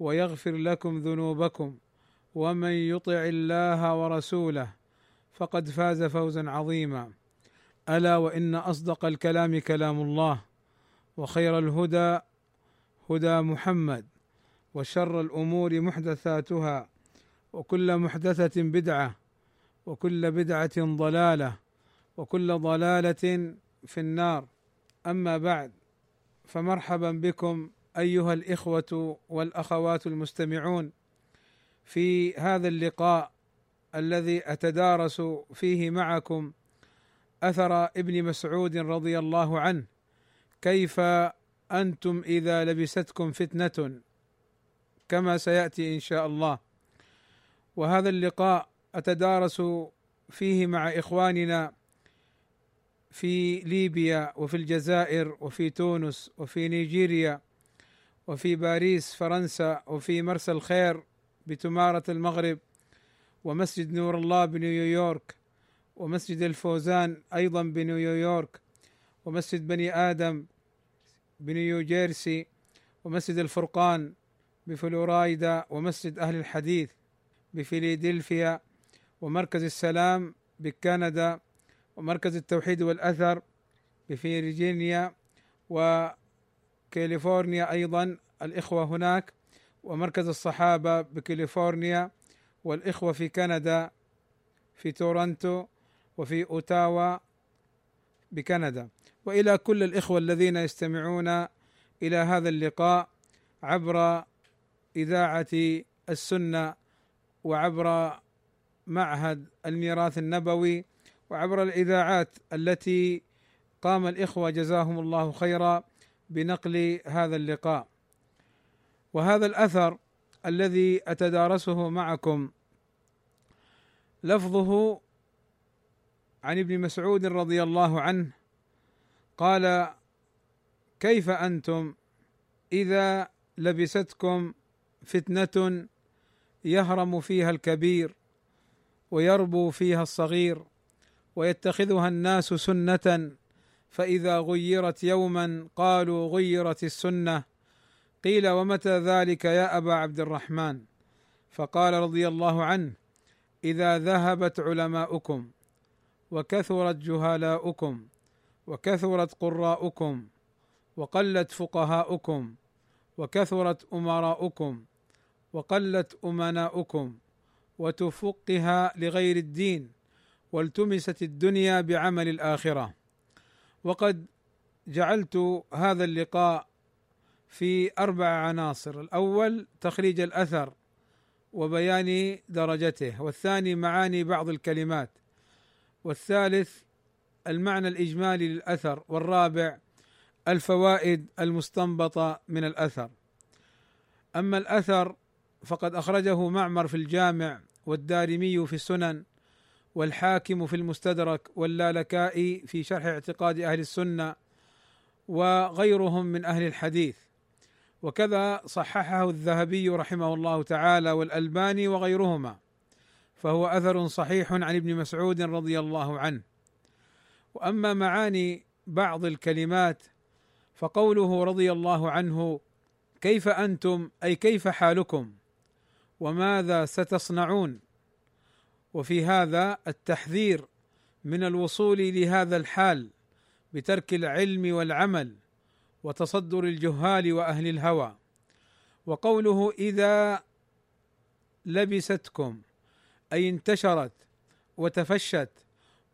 ويغفر لكم ذنوبكم، ومن يطع الله ورسوله فقد فاز فوزا عظيما. ألا وإن أصدق الكلام كلام الله، وخير الهدى هدى محمد، وشر الأمور محدثاتها، وكل محدثة بدعة، وكل بدعة ضلالة، وكل ضلالة في النار. أما بعد، فمرحبا بكم أيها الإخوة والأخوات المستمعون في هذا اللقاء الذي أتدارس فيه معكم أثر ابن مسعود رضي الله عنه: كيف أنتم إذا لبستكم فتنة، كما سيأتي إن شاء الله. وهذا اللقاء أتدارس فيه مع إخواننا في ليبيا وفي الجزائر وفي تونس وفي نيجيريا وفي باريس فرنسا وفي مرسى الخير بتمارة المغرب، ومسجد نور الله بنيويورك، ومسجد الفوزان أيضا بنيويورك، ومسجد بني آدم بنيوجيرسي، ومسجد الفرقان بفلورايدا، ومسجد أهل الحديث بفيلادلفيا، ومركز السلام بكندا، ومركز التوحيد والأثر بفيرجينيا و كاليفورنيا أيضا الإخوة هناك، ومركز الصحابة بكاليفورنيا، والإخوة في كندا في تورنتو وفي أوتاوا بكندا. وإلى كل الإخوة الذين يستمعون إلى هذا اللقاء عبر إذاعة السنة، وعبر معهد الميراث النبوي، وعبر الإذاعات التي قام الإخوة جزاهم الله خيرا بنقل هذا اللقاء. وهذا الأثر الذي أتدارسه معكم لفظه عن ابن مسعود رضي الله عنه قال: كيف أنتم إذا لبستكم فتنة يهرم فيها الكبير ويربو فيها الصغير، ويتخذها الناس سنة، فإذا غيرت يوما قالوا غيرت السنة. قيل: ومتى ذلك يا أبا عبد الرحمن؟ فقال رضي الله عنه: إذا ذهبت علماؤكم وكثرت جهلاؤكم وكثرت قراؤكم وقلت فقهاؤكم وكثرت أمراؤكم وقلت أمناؤكم، وتفقها لغير الدين، والتمست الدنيا بعمل الآخرة. وقد جعلت هذا اللقاء في 4 عناصر: الأول تخريج الأثر وبيان درجته، والثاني معاني بعض الكلمات، والثالث المعنى الإجمالي للأثر، والرابع الفوائد المستنبطة من الأثر. أما الأثر فقد أخرجه معمر في الجامع، والدارمي في السنن، والحاكم في المستدرك، واللالكائي في شرح اعتقاد أهل السنة، وغيرهم من أهل الحديث، وكذا صححه الذهبي رحمه الله تعالى والألباني وغيرهما، فهو أثر صحيح عن ابن مسعود رضي الله عنه. وأما معاني بعض الكلمات فقوله رضي الله عنه: كيف أنتم، أي كيف حالكم، وماذا ستصنعون. وفي هذا التحذير من الوصول لهذا الحال بترك العلم والعمل وتصدر الجهال وأهل الهوى. وقوله إذا لبستكم، أي انتشرت وتفشت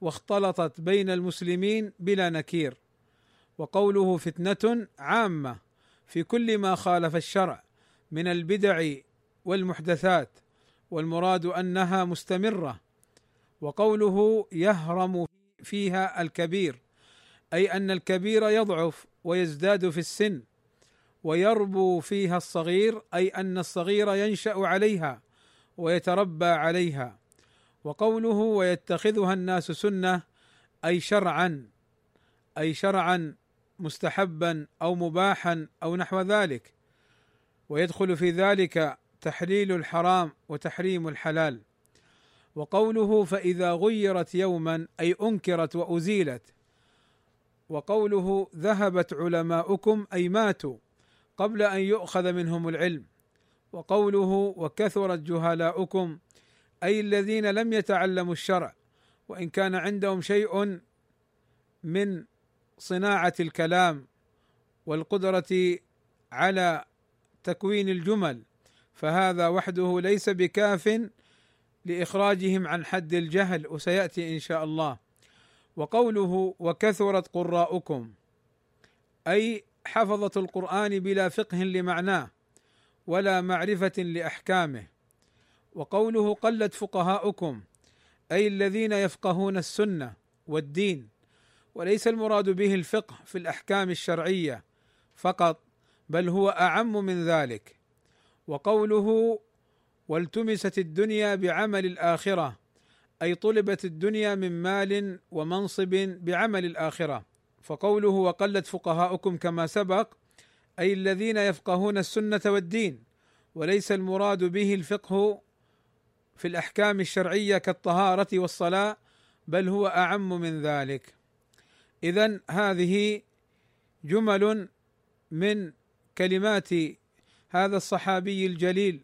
واختلطت بين المسلمين بلا نكير. وقوله فتنة عامة في كل ما خالف الشرع من البدع والمحدثات، والمراد أنها مستمرة. وقوله يهرم فيها الكبير، أي أن الكبير يضعف ويزداد في السن، ويربو فيها الصغير، أي أن الصغير ينشأ عليها ويتربى عليها. وقوله ويتخذها الناس سنة، أي شرعا، مستحبا أو مباحا أو نحو ذلك، ويدخل في ذلك تحليل الحرام وتحريم الحلال. وقوله فإذا غيرت يوما، أي أنكرت وأزيلت. وقوله ذهبت علماؤكم، أي ماتوا قبل أن يؤخذ منهم العلم. وقوله وكثرت جهلاؤكم، أي الذين لم يتعلموا الشرع، وإن كان عندهم شيء من صناعة الكلام والقدرة على تكوين الجمل، فهذا وحده ليس بكاف لإخراجهم عن حد الجهل، وسيأتي إن شاء الله. وقوله وكثرت قراءكم، أي حفظة القرآن بلا فقه لمعناه ولا معرفة لأحكامه. وقوله قلت فقهاؤكم، أي الذين يفقهون السنة والدين، وليس المراد به الفقه في الأحكام الشرعية فقط، بل هو أعم من ذلك. وقوله والتمست الدنيا بعمل الآخرة، أي طلبت الدنيا من مال ومنصب بعمل الآخرة. فقوله وقلت فقهاؤكم كما سبق، أي الذين يفقهون السنة والدين، وليس المراد به الفقه في الأحكام الشرعية كالطهارة والصلاة، بل هو أعم من ذلك. إذن هذه جمل من كلمات هذا الصحابي الجليل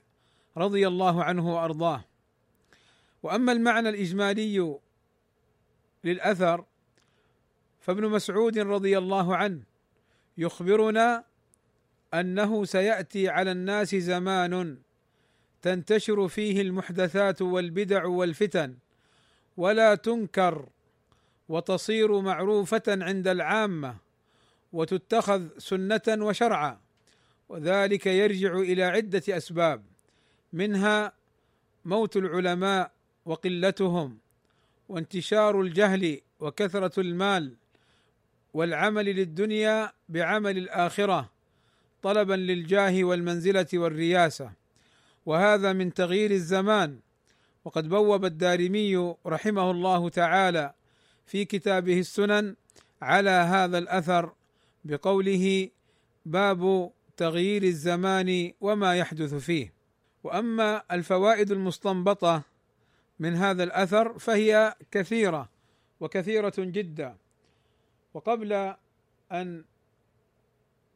رضي الله عنه وأرضاه. وأما المعنى الإجمالي للأثر فابن مسعود رضي الله عنه يخبرنا أنه سيأتي على الناس زمان تنتشر فيه المحدثات والبدع والفتن، ولا تنكر وتصير معروفة عند العامة، وتتخذ سنة وشرعا، وذلك يرجع إلى عدة أسباب، منها موت العلماء وقلتهم، وانتشار الجهل، وكثرة المال، والعمل للدنيا بعمل الآخرة طلبا للجاه والمنزلة والرياسة، وهذا من تغيير الزمان. وقد بوب الدارمي رحمه الله تعالى في كتابه السنن على هذا الأثر بقوله باب تغيير الزمان وما يحدث فيه. وأما الفوائد المستنبطة من هذا الأثر فهي كثيرة وكثيرة جدا، وقبل أن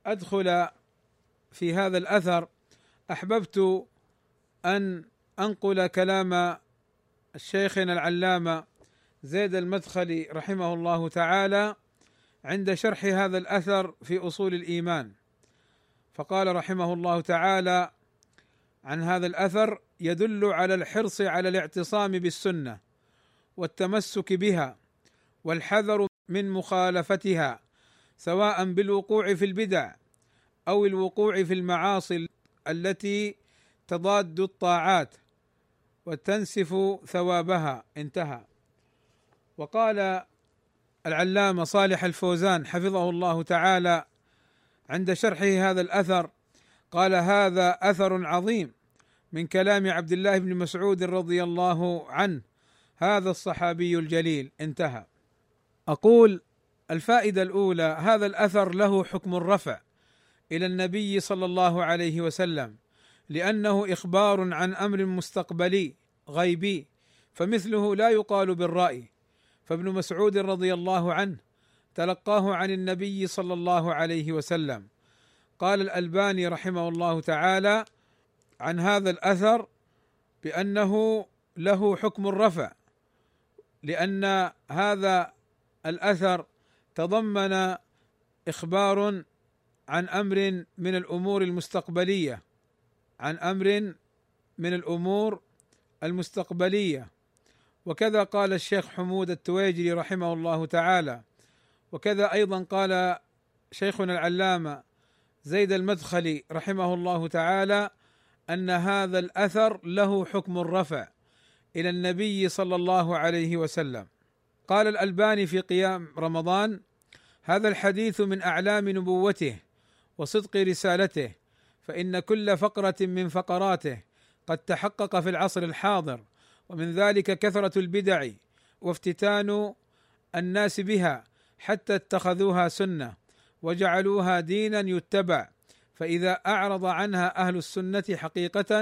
أدخل في هذا الأثر أحببت أن أنقل كلام شيخنا العلامة زيد المدخلي رحمه الله تعالى عند شرح هذا الأثر في أصول الإيمان، فقال رحمه الله تعالى عن هذا الأثر: يدل على الحرص على الاعتصام بالسنة والتمسك بها، والحذر من مخالفتها، سواء بالوقوع في البدع أو الوقوع في المعاصي التي تضاد الطاعات وتنسف ثوابها. انتهى. وقال العلامة صالح الفوزان حفظه الله تعالى عند شرحه هذا الأثر، قال: هذا أثر عظيم من كلام عبد الله بن مسعود رضي الله عنه، هذا الصحابي الجليل. انتهى. أقول: الفائدة الأولى، هذا الأثر له حكم الرفع إلى النبي صلى الله عليه وسلم، لأنه إخبار عن أمر مستقبلي غيبي، فمثله لا يقال بالرأي، فابن مسعود رضي الله عنه تلقاه عن النبي صلى الله عليه وسلم. قال الألباني رحمه الله تعالى عن هذا الأثر بأنه له حكم الرفع، لأن هذا الأثر تضمن إخبار عن أمر من الأمور المستقبلية، المستقبلية. وكذا قال الشيخ حمود التويجري رحمه الله تعالى، وكذا أيضا قال شيخنا العلامة زيد المدخلي رحمه الله تعالى أن هذا الأثر له حكم الرفع إلى النبي صلى الله عليه وسلم. قال الألباني في قيام رمضان: هذا الحديث من أعلام نبوته وصدق رسالته، فإن كل فقرة من فقراته قد تحقق في العصر الحاضر، ومن ذلك كثرة البدع وافتتان الناس بها حتى اتخذوها سنة وجعلوها دينا يتبع، فإذا أعرض عنها أهل السنة حقيقة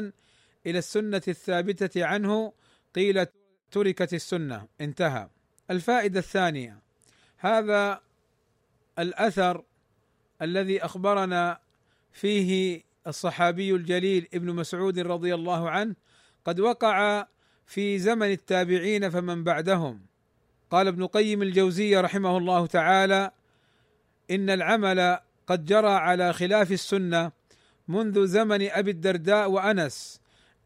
إلى السنة الثابتة عنه قيل تركت السنة، انتهى. الفائدة الثانية: هذا الأثر الذي أخبرنا فيه الصحابي الجليل ابن مسعود رضي الله عنه قد وقع في زمن التابعين فمن بعدهم. قال ابن قيم الجوزية رحمه الله تعالى: إن العمل قد جرى على خلاف السنة منذ زمن أبي الدرداء وأنس،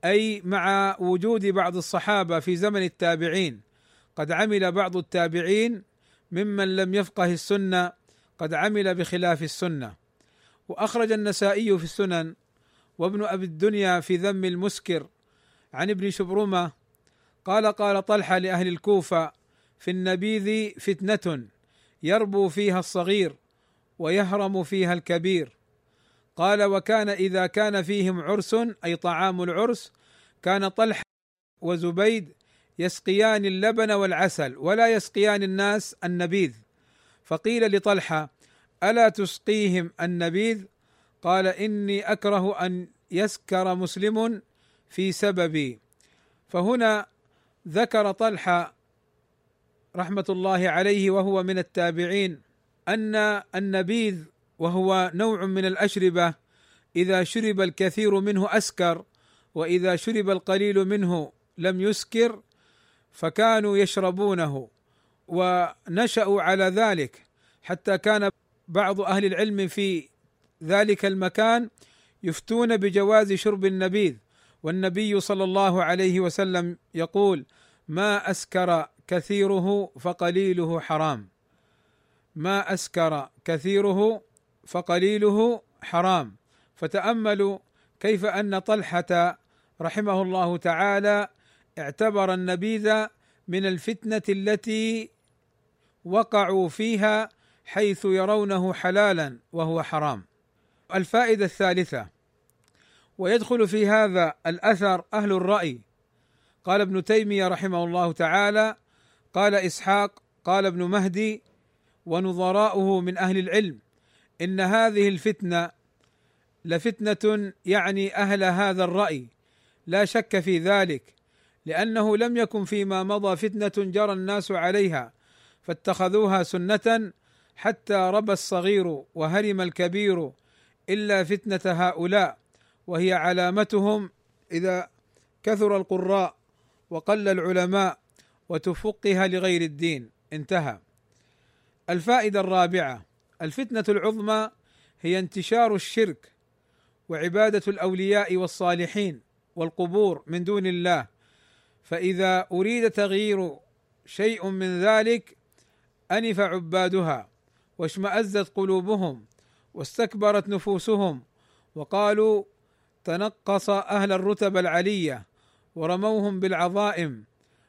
أي مع وجود بعض الصحابة في زمن التابعين، قد عمل بعض التابعين ممن لم يفقه السنة قد عمل بخلاف السنة. وأخرج النسائي في السنن وابن أبي الدنيا في ذم المسكر عن ابن شبرمة قال: قال طلحة لأهل الكوفة: في النبيذ فتنة يربو فيها الصغير ويهرم فيها الكبير. قال: وكان إذا كان فيهم عرس، أي طعام العرس، كان طلحة وزبيد يسقيان اللبن والعسل ولا يسقيان الناس النبيذ. فقيل لطلحة: ألا تسقيهم النبيذ؟ قال: إني أكره أن يسكر مسلم في سببي. فهنا ذكر طلحة رحمة الله عليه وهو من التابعين أن النبيذ، وهو نوع من الأشربة، إذا شرب الكثير منه أسكر، وإذا شرب القليل منه لم يسكر، فكانوا يشربونه ونشأوا على ذلك، حتى كان بعض أهل العلم في ذلك المكان يفتون بجواز شرب النبيذ، والنبي صلى الله عليه وسلم يقول: ما أسكر كثيره فقليله حرام، ما أسكر كثيره فقليله حرام. فتأملوا كيف أن طلحة رحمه الله تعالى اعتبر النبيذ من الفتنة التي وقعوا فيها حيث يرونه حلالا وهو حرام. الفائدة الثالثة: ويدخل في هذا الأثر أهل الرأي. قال ابن تيمية رحمه الله تعالى: قال إسحاق، قال ابن مهدي ونظراؤه من أهل العلم: إن هذه الفتنة لفتنة يعني أهل هذا الرأي، لا شك في ذلك، لأنه لم يكن فيما مضى فتنة جرى الناس عليها فاتخذوها سنة حتى ربى الصغير وهرم الكبير إلا فتنة هؤلاء، وهي علامتهم إذا كثر القراء وقل العلماء وتفقها لغير الدين، انتهى. الفائدة الرابعة: الفتنة العظمى هي انتشار الشرك وعبادة الأولياء والصالحين والقبور من دون الله، فإذا أريد تغيير شيء من ذلك أنف عبادها واشمأزت قلوبهم واستكبرت نفوسهم، وقالوا تنقص أهل الرتب العلية، ورموهم بالعظائم،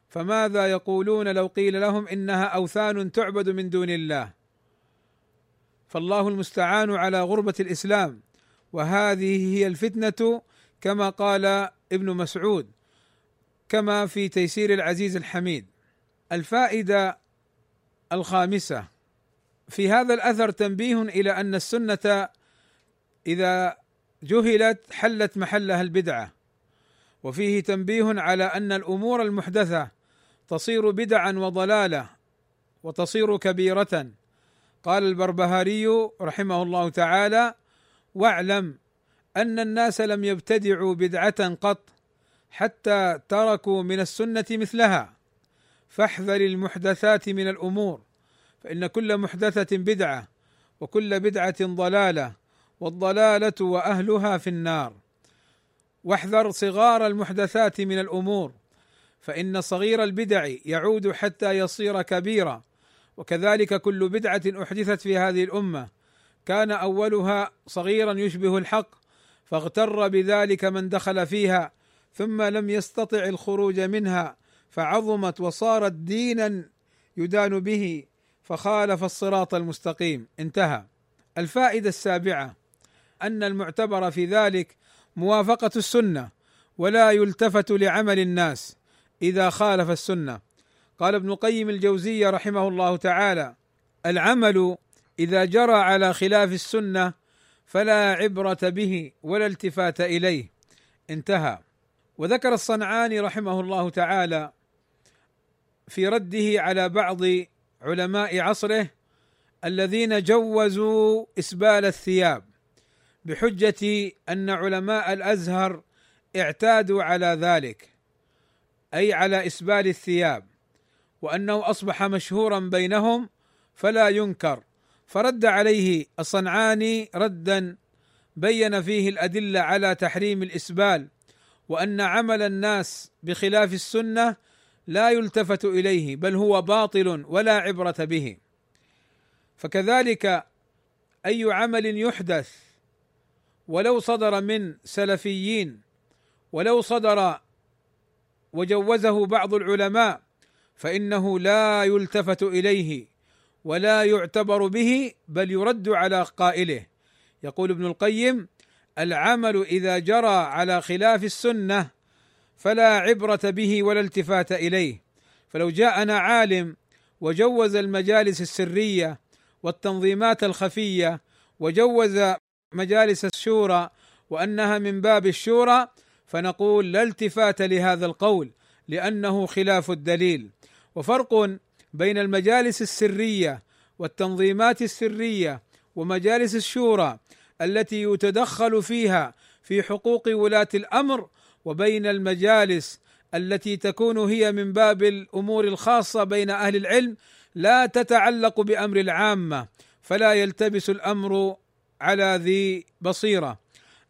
فماذا يقولون لو قيل لهم إنها أوثان تعبد من دون الله؟ فالله المستعان على غربة الإسلام، وهذه هي الفتنة كما قال ابن مسعود كما في تيسير العزيز الحميد. الفائدة الخامسة: في هذا الأثر تنبيه إلى أن السنة إذا جهلت حلت محلها البدعة، وفيه تنبيه على أن الأمور المحدثة تصير بدعا وضلالة وتصير كبيرة. قال البربهاري رحمه الله تعالى: واعلم أن الناس لم يبتدعوا بدعة قط حتى تركوا من السنة مثلها، فاحذر المحدثات من الأمور، فإن كل محدثة بدعة، وكل بدعة ضلالة، والضلالة وأهلها في النار. واحذر صغار المحدثات من الأمور، فإن صغير البدع يعود حتى يصير كبيرا، وكذلك كل بدعة أحدثت في هذه الأمة كان أولها صغيرا يشبه الحق، فاغتر بذلك من دخل فيها ثم لم يستطع الخروج منها، فعظمت وصارت دينا يدان به، فخالف الصراط المستقيم. انتهى. الفائدة السابعة أن المعتبر في ذلك موافقة السنة، ولا يلتفت لعمل الناس إذا خالف السنة. قال ابن القيم الجوزية رحمه الله تعالى: العمل إذا جرى على خلاف السنة فلا عبرة به ولا التفات إليه. انتهى. وذكر الصنعاني رحمه الله تعالى في رده على بعض علماء عصره الذين جوزوا إسبال الثياب بحجة أن علماء الأزهر اعتادوا على ذلك، أي على إسبال الثياب، وأنه أصبح مشهورا بينهم فلا ينكر. فرد عليه الصنعاني ردا بين فيه الأدلة على تحريم الإسبال، وأن عمل الناس بخلاف السنة لا يلتفت إليه، بل هو باطل ولا عبرة به. فكذلك أي عمل يحدث ولو صدر من سلفيين، ولو صدر وجوزه بعض العلماء، فإنه لا يلتفت إليه ولا يعتبر به، بل يرد على قائله. يقول ابن القيم: العمل إذا جرى على خلاف السنة فلا عبرة به ولا التفات إليه. فلو جاءنا عالم وجوز المجالس السرية والتنظيمات الخفية، وجوز مجالس الشورى وأنها من باب الشورى، فنقول لا التفات لهذا القول لأنه خلاف الدليل. وفرق بين المجالس السرية والتنظيمات السرية ومجالس الشورى التي يتدخل فيها في حقوق ولاة الأمر، وبين المجالس التي تكون هي من باب الأمور الخاصة بين أهل العلم لا تتعلق بأمر العامة، فلا يلتبس الأمر على ذي بصيرة.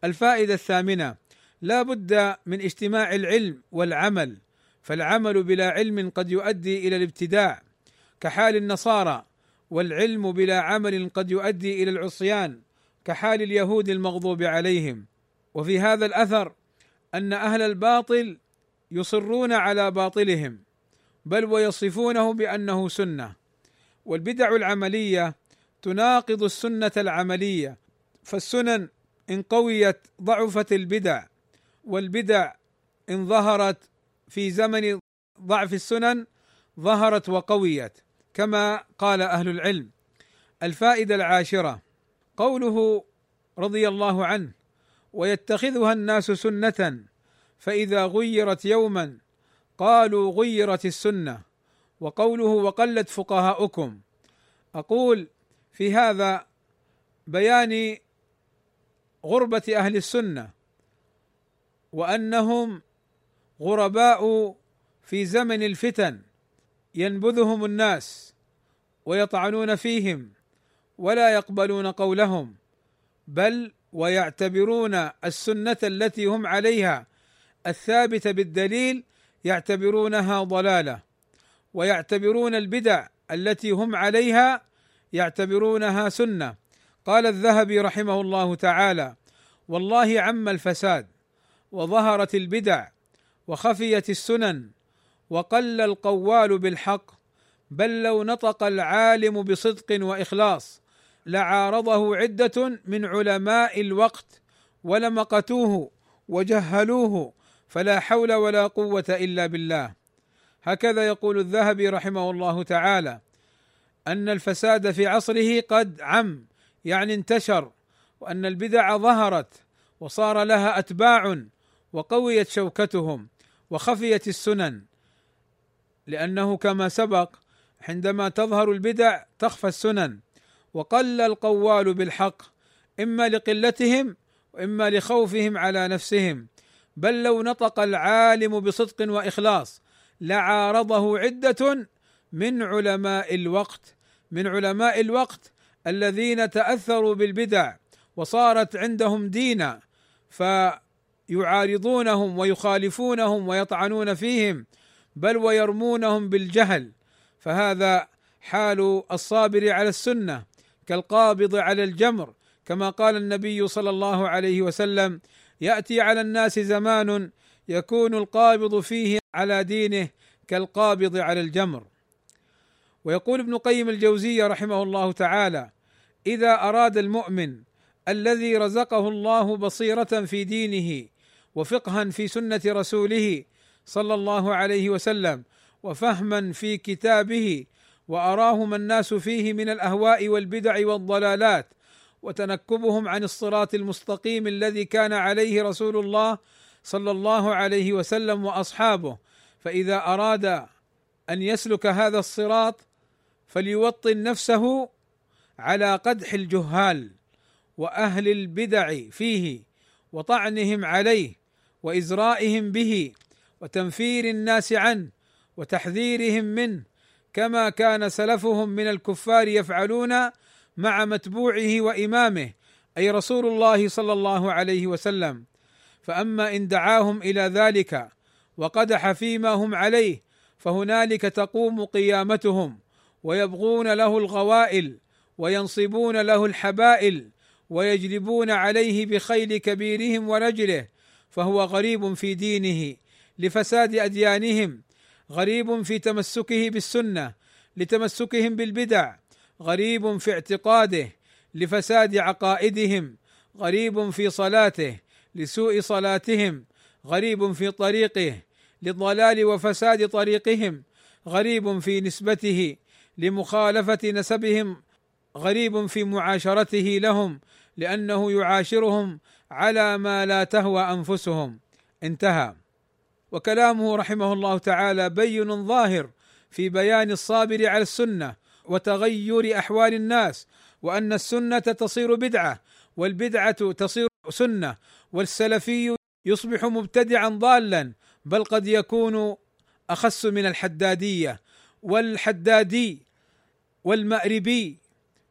الفائدة الثامنة: لا بد من اجتماع العلم والعمل، فالعمل بلا علم قد يؤدي إلى الابتداع كحال النصارى، والعلم بلا عمل قد يؤدي إلى العصيان كحال اليهود المغضوب عليهم. وفي هذا الأثر أن أهل الباطل يصرون على باطلهم، بل ويصفونه بأنه سنة، والبدع العملية تناقض السنة العملية، فالسنن إن قويت ضعفت البدع، والبدع إن ظهرت في زمن ضعف السنن ظهرت وقويت، كما قال أهل العلم. الفائدة العاشرة: قوله رضي الله عنه: ويتخذها الناس سنة فإذا غيرت يوما قالوا غيرت السنة. وقوله: وقلت فقهاؤكم. أقول في هذا بيان غربة أهل السنة، وأنهم غرباء في زمن الفتن ينبذهم الناس ويطعنون فيهم ولا يقبلون قولهم، بل ويعتبرون السنة التي هم عليها الثابتة بالدليل يعتبرونها ضلالة، ويعتبرون البدع التي هم عليها يعتبرونها سنة. قال الذهبي رحمه الله تعالى: والله عم الفساد، وظهرت البدع، وخفيت السنن، وقل القوال بالحق، بل لو نطق العالم بصدق وإخلاص لعارضه عدة من علماء الوقت ولمقتوه وجهلوه، فلا حول ولا قوة إلا بالله. هكذا يقول الذهبي رحمه الله تعالى أن الفساد في عصره قد عم، يعني انتشر، وأن البدع ظهرت وصار لها أتباع، وقويت شوكتهم، وخفيت السنن، لأنه كما سبق عندما تظهر البدع تخفى السنن. وقل القوال بالحق، إما لقلتهم وإما لخوفهم على نفسهم، بل لو نطق العالم بصدق وإخلاص لعارضه عدة من علماء الوقت، من علماء الوقت الذين تأثروا بالبدع وصارت عندهم دينا، فيعارضونهم ويخالفونهم ويطعنون فيهم، بل ويرمونهم بالجهل، فهذا حال الصابر على السنة كالقابض على الجمر، كما قال النبي صلى الله عليه وسلم: يأتي على الناس زمان يكون القابض فيه على دينه كالقابض على الجمر. ويقول ابن قيم الجوزية رحمه الله تعالى: إذا أراد المؤمن الذي رزقه الله بصيرة في دينه وفقها في سنة رسوله صلى الله عليه وسلم وفهما في كتابه، وأراهم الناس فيه من الأهواء والبدع والضلالات وتنكبهم عن الصراط المستقيم الذي كان عليه رسول الله صلى الله عليه وسلم وأصحابه، فإذا أراد أن يسلك هذا الصراط فليوطن نفسه على قدح الجهال وأهل البدع فيه وطعنهم عليه وإزرائهم به وتنفير الناس عنه وتحذيرهم منه، كما كان سلفهم من الكفار يفعلون مع متبوعه وإمامه أي رسول الله صلى الله عليه وسلم. فأما إن دعاهم إلى ذلك وقدح فيما هم عليه فهنالك تقوم قيامتهم، ويبغون له الغوائل وينصبون له الحبائل ويجلبون عليه بخيل كبيرهم ورجله، فهو غريب في دينه لفساد أديانهم، غريب في تمسكه بالسنة لتمسكهم بالبدع، غريب في اعتقاده لفساد عقائدهم، غريب في صلاته لسوء صلاتهم، غريب في طريقه للضلال وفساد طريقهم، غريب في نسبته لمخالفة نسبهم، غريب في معاشرته لهم لأنه يعاشرهم على ما لا تهوى أنفسهم. انتهى. وكلامه رحمه الله تعالى بين ظاهر في بيان الصابر على السنة وتغير أحوال الناس، وأن السنة تصير بدعة والبدعة تصير سنة، والسلفي يصبح مبتدعا ضالا، بل قد يكون أخس من الحدادية والحدادي والمأربي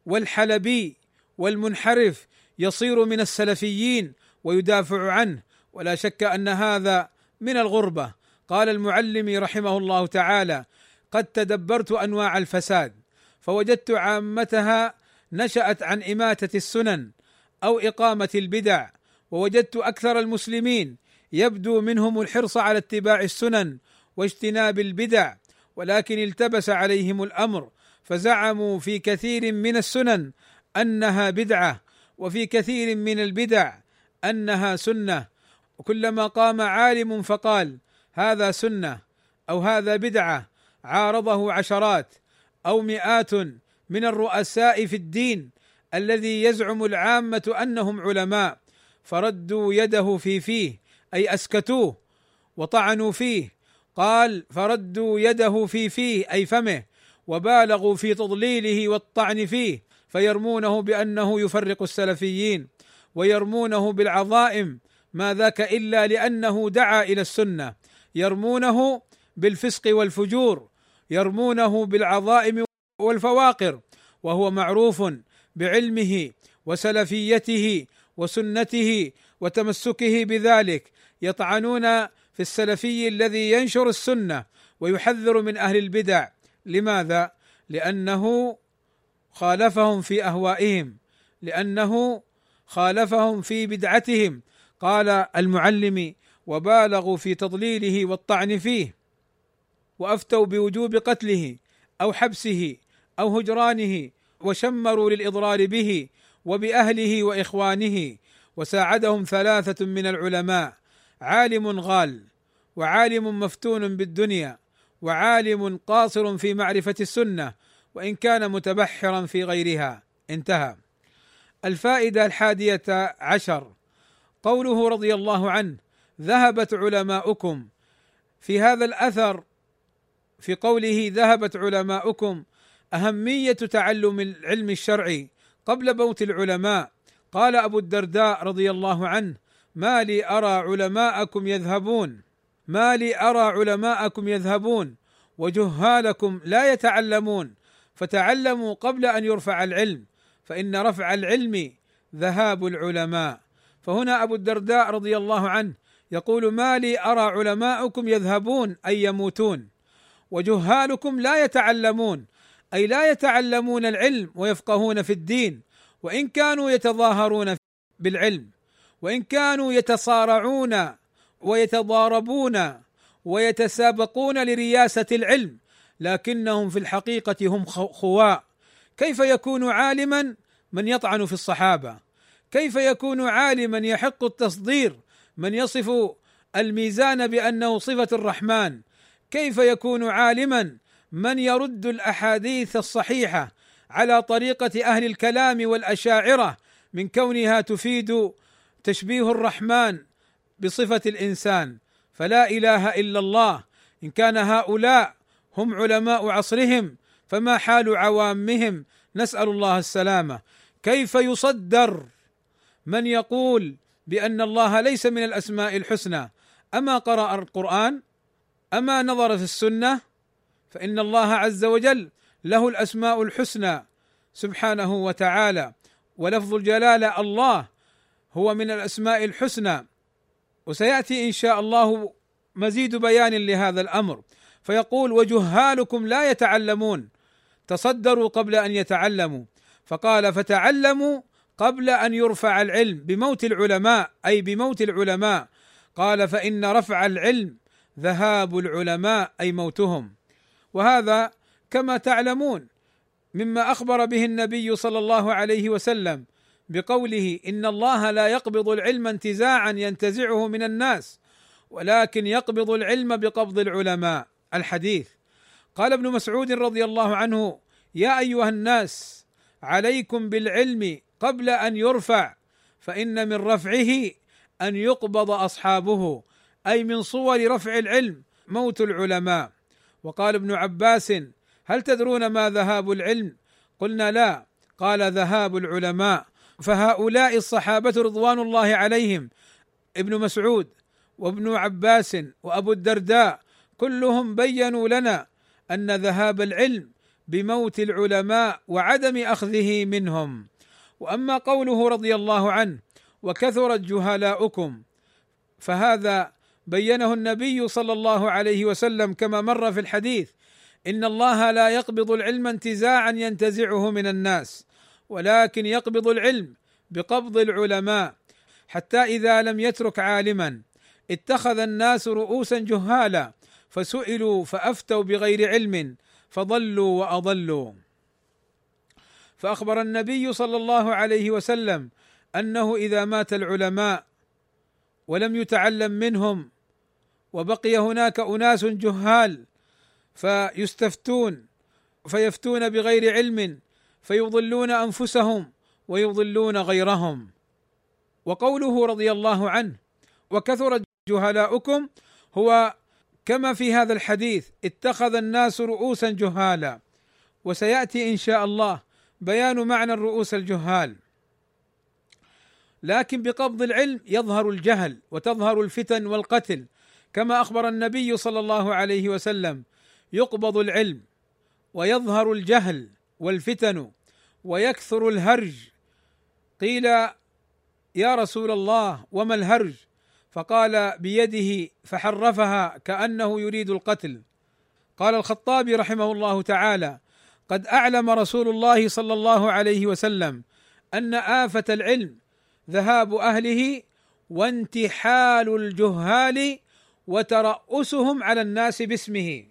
والحلبي والمنحرف، يصير من السلفيين ويدافع عنه، ولا شك أن هذا من الغربة. قال المعلم رحمه الله تعالى: قد تدبرت أنواع الفساد فوجدت عامتها نشأت عن إماتة السنن أو إقامة البدع، ووجدت أكثر المسلمين يبدو منهم الحرص على اتباع السنن واجتناب البدع، ولكن التبس عليهم الأمر فزعموا في كثير من السنن أنها بدعة، وفي كثير من البدع أنها سنة، وكلما قام عالم فقال هذا سنة أو هذا بدعة عارضه عشرات أو مئات من الرؤساء في الدين الذي يزعم العامة أنهم علماء، فردوا يده فيه أي أسكتوه وطعنوا فيه. قال: فردوا يده فيه أي فمه، وبالغوا في تضليله والطعن فيه، فيرمونه بأنه يفرق السلفيين، ويرمونه بالعظائم ما ذاك إلا لأنه دعا إلى السنة، يرمونه بالفسق والفجور، يرمونه بالعظائم والفواقر، وهو معروف بعلمه وسلفيته وسنته وتمسكه بذلك. يطعنون في السلفي الذي ينشر السنة ويحذر من أهل البدع. لماذا؟ لأنه خالفهم في أهوائهم، لأنه خالفهم في بدعتهم. قال المعلم: وبالغوا في تضليله والطعن فيه، وأفتوا بوجوب قتله أو حبسه أو هجرانه، وشمروا للإضرار به وبأهله وإخوانه، وساعدهم ثلاثة من العلماء: عالم غال، وعالم مفتون بالدنيا، وعالم قاصر في معرفة السنة وإن كان متبحرا في غيرها. انتهى. الفائدة 11 قوله رضي الله عنه: ذهبت علماؤكم. في هذا الأثر في قوله ذهبت علماؤكم أهمية تعلم العلم الشرعي قبل موت العلماء. قال أبو الدرداء رضي الله عنه: ما لي أرى علماءكم يذهبون، ما لي أرى علماءكم يذهبون وجهالكم لا يتعلمون، فتعلموا قبل أن يرفع العلم، فإن رفع العلم ذهاب العلماء. فهنا أبو الدرداء رضي الله عنه يقول: ما لي أرى علماؤكم يذهبون أي يموتون، وجهالكم لا يتعلمون أي لا يتعلمون العلم ويفقهون في الدين، وإن كانوا يتظاهرون بالعلم، وإن كانوا يتصارعون ويتضاربون ويتسابقون لرياسة العلم، لكنهم في الحقيقة هم خواء. كيف يكون عالما من يطعن في الصحابة؟ كيف يكون عالما يحق التصدير من يصف الميزان بأنه صفة الرحمن؟ كيف يكون عالما من يرد الأحاديث الصحيحة على طريقة أهل الكلام والأشاعرة من كونها تفيد تشبيه الرحمن بصفة الإنسان؟ فلا إله إلا الله. إن كان هؤلاء هم علماء عصرهم فما حال عوامهم؟ نسأل الله السلامة. كيف يصدر من يقول بأن الله ليس من الأسماء الحسنى؟ أما قرأ القرآن؟ أما نظر في السنة؟ فإن الله عز وجل له الأسماء الحسنى سبحانه وتعالى، ولفظ الجلالة الله هو من الأسماء الحسنى، وسيأتي إن شاء الله مزيد بيان لهذا الأمر. فيقول: وجهالكم لا يتعلمون، تصدروا قبل أن يتعلموا. فقال: فتعلموا قبل أن يرفع العلم بموت العلماء أي بموت العلماء. قال: فإن رفع العلم ذهاب العلماء أي موتهم. وهذا كما تعلمون مما أخبر به النبي صلى الله عليه وسلم بقوله: إن الله لا يقبض العلم انتزاعا ينتزعه من الناس، ولكن يقبض العلم بقبض العلماء، الحديث. قال ابن مسعود رضي الله عنه: يا أيها الناس عليكم بالعلم قبل أن يرفع، فإن من رفعه أن يقبض أصحابه، أي من صور رفع العلم موت العلماء. وقال ابن عباس: هل تدرون ما ذهاب العلم؟ قلنا: لا. قال: ذهاب العلماء. فهؤلاء الصحابة رضوان الله عليهم، ابن مسعود وابن عباس وأبو الدرداء، كلهم بيّنوا لنا أن ذهاب العلم بموت العلماء وعدم أخذه منهم. وأما قوله رضي الله عنه: وكثرت جهلاؤكم، فهذا بيّنه النبي صلى الله عليه وسلم كما مر في الحديث: إن الله لا يقبض العلم انتزاعا ينتزعه من الناس، ولكن يقبض العلم بقبض العلماء، حتى إذا لم يترك عالما اتخذ الناس رؤوسا جهالا، فسئلوا فأفتوا بغير علم، فضلوا وأضلوا. فأخبر النبي صلى الله عليه وسلم أنه إذا مات العلماء ولم يتعلم منهم وبقي هناك أناس جهال فيستفتون فيفتون بغير علم، فيضلون أنفسهم ويضلون غيرهم. وقوله رضي الله عنه: وكثرت جهلاؤكم، هو كما في هذا الحديث: اتخذ الناس رؤوسا جهالا. وسيأتي إن شاء الله بيان معنى الرؤوس الجهال. لكن بقبض العلم يظهر الجهل وتظهر الفتن والقتل، كما أخبر النبي صلى الله عليه وسلم: يقبض العلم ويظهر الجهل والفتن ويكثر الهرج. قيل: يا رسول الله وما الهرج؟ فقال: بيده فحرفها كأنه يريد القتل. قال الخطابي رحمه الله تعالى: قد أعلم رسول الله صلى الله عليه وسلم أن آفة العلم ذهاب أهله وانتحال الجهال وترأسهم على الناس باسمه.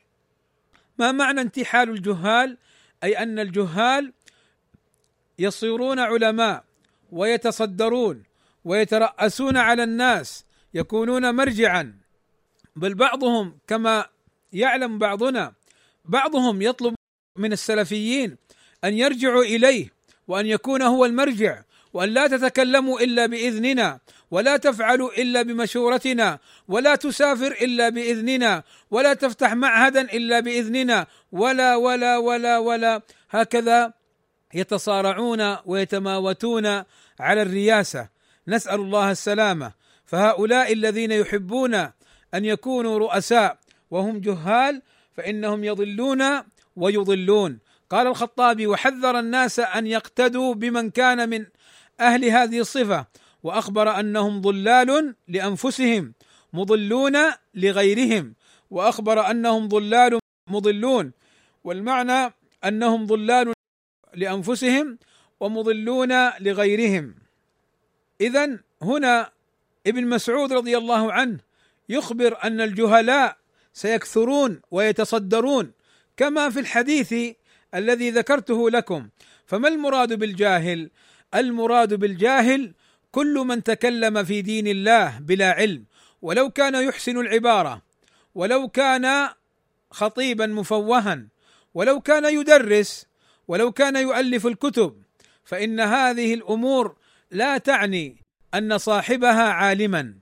ما معنى انتحال الجهال؟ أي أن الجهال يصيرون علماء ويتصدرون ويترأسون على الناس، يكونون مرجعا. بل بعضهم كما يعلم بعضنا، بعضهم يطلب من السلفيين أن يرجعوا إليه وأن يكون هو المرجع، وأن لا تتكلموا إلا بإذننا، ولا تفعلوا إلا بمشورتنا، ولا تسافر إلا بإذننا، ولا تفتح معهدا إلا بإذننا، ولا ولا ولا ولا. هكذا يتصارعون ويتماوتون على الرياسة، نسأل الله السلامة. فهؤلاء الذين يحبون أن يكونوا رؤساء وهم جهال فإنهم يضلون ويضلون. قال الخطابي: وحذر الناس أن يقتدوا بمن كان من أهل هذه الصفة، وأخبر أنهم ضلال لأنفسهم مضلون لغيرهم، وأخبر أنهم ضلال مضلون، والمعنى أنهم ضلال لأنفسهم ومضلون لغيرهم. إذن هنا ابن مسعود رضي الله عنه يخبر أن الجهلاء سيكثرون ويتصدرون كما في الحديث الذي ذكرته لكم. فما المراد بالجاهل؟ المراد بالجاهل كل من تكلم في دين الله بلا علم، ولو كان يحسن العبارة، ولو كان خطيبا مفوها، ولو كان يدرس، ولو كان يؤلف الكتب، فإن هذه الأمور لا تعني أن صاحبها عالما،